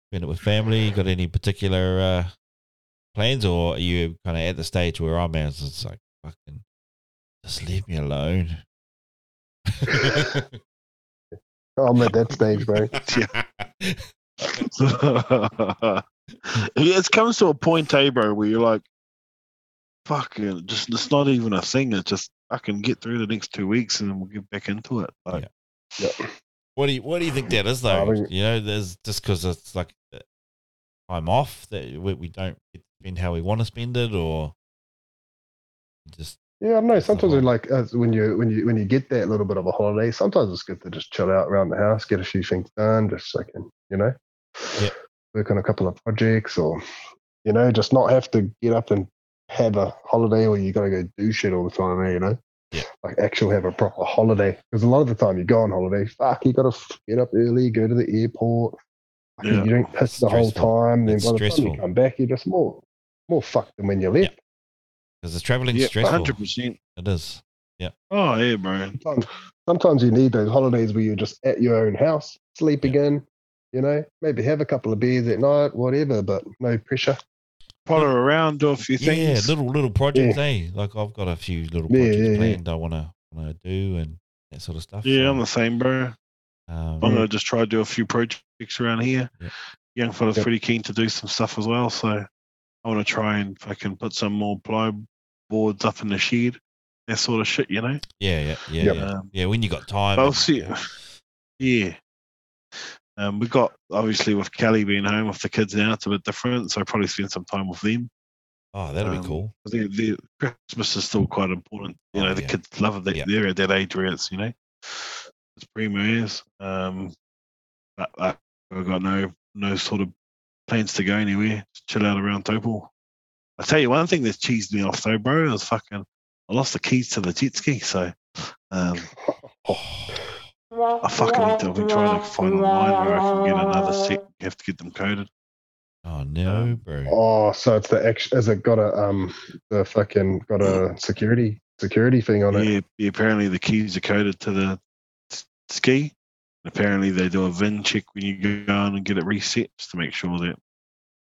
spend it with family. Got any particular plans, or are you kind of at the stage where I'm at? It's like fucking just leave me alone. I'm at that stage, bro. It comes to a point, hey, bro, where you're like, fucking, just it's not even a thing. It's just I can get through the next 2 weeks and then we'll get back into it. Like, yeah. What do you think that is though? There's just because it's like time off that we don't spend how we want to spend it, or just I don't know. Sometimes when you get that little bit of a holiday, sometimes it's good to just chill out around the house, get a few things done, just so I can work on a couple of projects, or just not have to get up and have a holiday where you gotta go do shit all the time, like actually have a proper holiday, because a lot of the time you go on holiday, you gotta get up early, go to the airport, you don't piss the whole time, then by the time you come back you're just more fucked than when you left, because the traveling is stressful. 100% it is. Bro, sometimes you need those holidays where you're just at your own house, sleeping in, maybe have a couple of beers at night, whatever, but no pressure. Potter around, do a few things. Yeah, little projects, eh? Like I've got a few little projects planned I want to do and that sort of stuff. Yeah, so, I'm the same, bro. I'm gonna just try to do a few projects around here. Yeah. Young fella's pretty keen to do some stuff as well, so I want to try and fucking put some more ply boards up in the shed, that sort of shit, when you got time. I'll see. Yeah. We got, obviously, with Kelly being home with the kids now, it's a bit different, so I'll probably spend some time with them. Oh, that'll be cool. The Christmas is still quite important. The kids love it. They're at that age where it's, it's primo is. But I've got no sort of plans to go anywhere. Just chill out around Taupo. I tell you one thing that's cheesed me off though, bro, is I lost the keys to the jet ski, so... I fucking need to. I've been trying to find online where I can get another set. You have to get them coded. Oh no, bro! Oh, so it's the action. Has it got a security thing on it? Yeah. Apparently the keys are coded to the ski. Apparently they do a VIN check when you go on and get it reset just to make sure that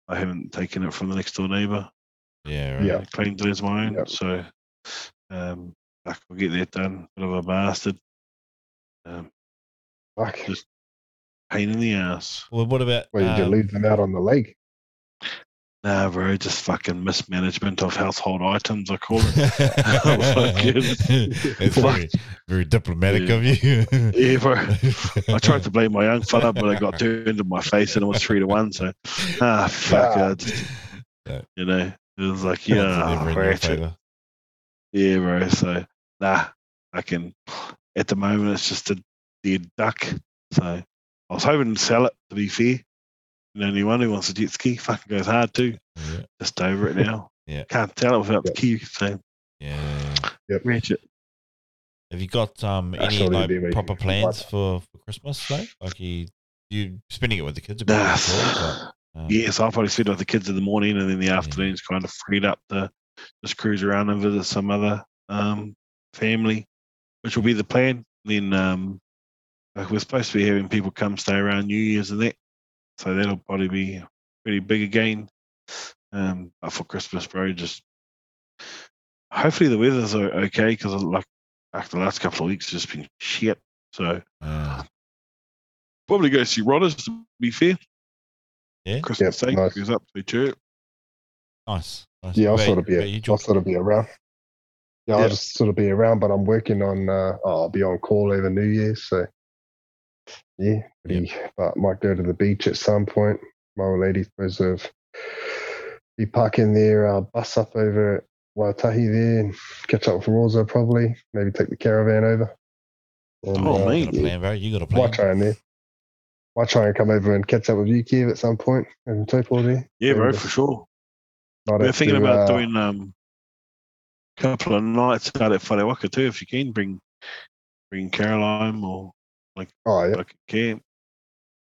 I haven't taken it from the next door neighbour. Yeah. Right. Yeah. I claimed it as my own. Yep. So, I could get that done. Bit of a bastard. Just pain in the ass. Well, what about? Did you leave them out on the lake? Nah, bro, just fucking mismanagement of household items, I call it. It's very, very diplomatic of you. Yeah, bro. I tried to blame my young fella, but I got turned in my face, and it was 3-1. So, it was like ratchet. Yeah, bro. So I can. At the moment, it's just a dead duck. So I was hoping to sell it, to be fair. And anyone who wants a jet ski fucking goes hard too. Yeah. Just over it now. Yeah. Can't sell it without the key. So ratchet. Have you got any proper plans for Christmas though? Like you spending it with the kids? So I'll probably spend it with the kids in the morning, and then the afternoon's kind of freed up to just cruise around and visit some other family, which will be the plan. Then we're supposed to be having people come stay around New Year's and that, so that'll probably be pretty big again. for Christmas, bro. Just hopefully the weather's okay, because like after the last couple of weeks, it's just been shit. So probably go see Rodders, to be fair. Yeah, Christmas Day nice. Goes up to the church. Nice. Yeah, I'll sort of be around. Yeah, I'll just sort of be around, but I'm working on. I'll be on call over New Year's, so yeah. But might go to the beach at some point. My old lady's reserve. Be parking their bus up over at Waitahi there and catch up with Rosa probably. Maybe take the caravan over. And, man, you got a plan, bro. Might try and come over and catch up with you, Kev, at some point over Taupo there. Yeah, bro, for sure. We're thinking about doing a couple of nights out at Whareaka too, if you can. Bring Caroline or like a camp.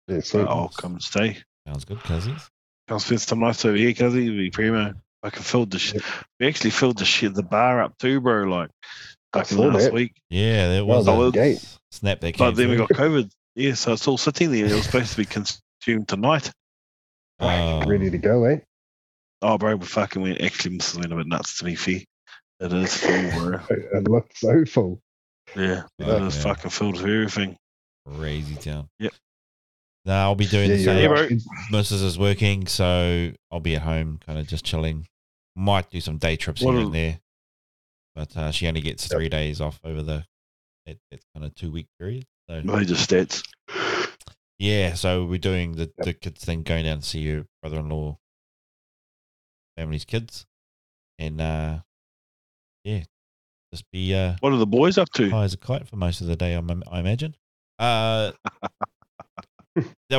Yeah, so I'll come and stay. Sounds good, cousins. Come spend some nights over here, cousins. It'll be primo. I can fill the shit. We actually filled the shit, the bar up too, bro. Like last week. Yeah, there was a gate. Snap that. But then we got COVID. Yeah, so it's all sitting there. It was supposed to be consumed tonight. Ready to go, eh? Oh, bro, we fucking went. Actually, this went a bit nuts, to be fair. It is full, bro. It looked so full. Yeah, it was fucking filled with everything. Crazy town. Yep. No, I'll be doing the same. Right. Mrs. is working, so I'll be at home, kind of just chilling. Might do some day trips here and there, but she only gets 3 days off over that kind of 2 week period. So, major stats. Yeah, so we're doing the kids thing, going down to see your brother-in-law, family's kids, and just be. What are the boys up to? High as a kite for most of the day, I imagine. They'll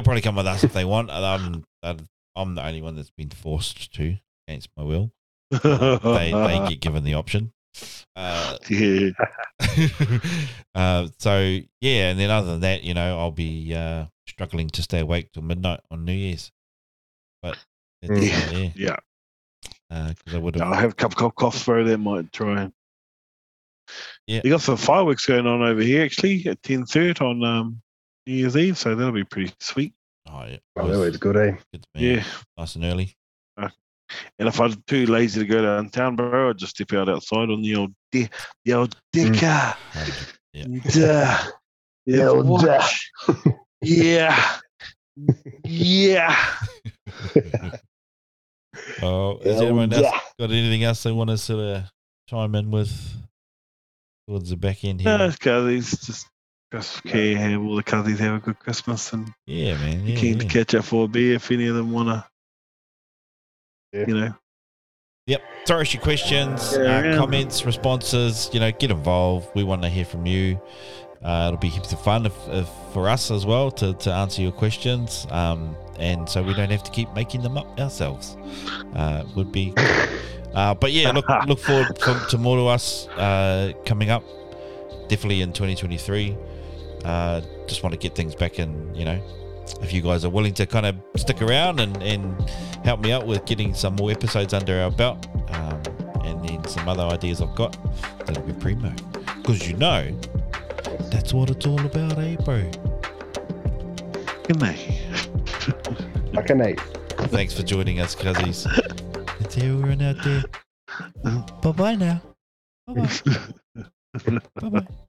probably come with us if they want. I'm the only one that's been forced to, against my will. They get given the option. And then other than that, I'll be struggling to stay awake till midnight on New Year's. But because I would have. I'll have a cup of coffee, bro. That might try. And... Yeah, we got some fireworks going on over here actually at 10:30 on New Year's Eve, so that'll be pretty sweet. Oh, yeah. Oh, that was good, eh? Good, yeah. Nice and early. And if I'm too lazy to go downtown, bro, I'd just step outside on the old decker. Yeah. The old watch. Yeah. Yeah. Oh, has anyone else got anything else they want to sort of chime in with towards the back end here? No, it's just... Okay, have all the cousins have a good Christmas, and keen to catch up for a beer if any of them want to. Yeah. Yep. Throw us your questions, comments, responses. Get involved. We want to hear from you. It'll be heaps of fun if for us as well to answer your questions. And so we don't have to keep making them up ourselves. Would be. But yeah, look forward to more to us coming up. Definitely in 2023. Just want to get things back in, if you guys are willing to kind of stick around and help me out with getting some more episodes under our belt, and then some other ideas I've got, that'll be primo. Because that's what it's all about, eh, bro? Good night. Good night. Thanks for joining us, cousins. It's everyone out there. Bye-bye now. Bye-bye. Bye-bye.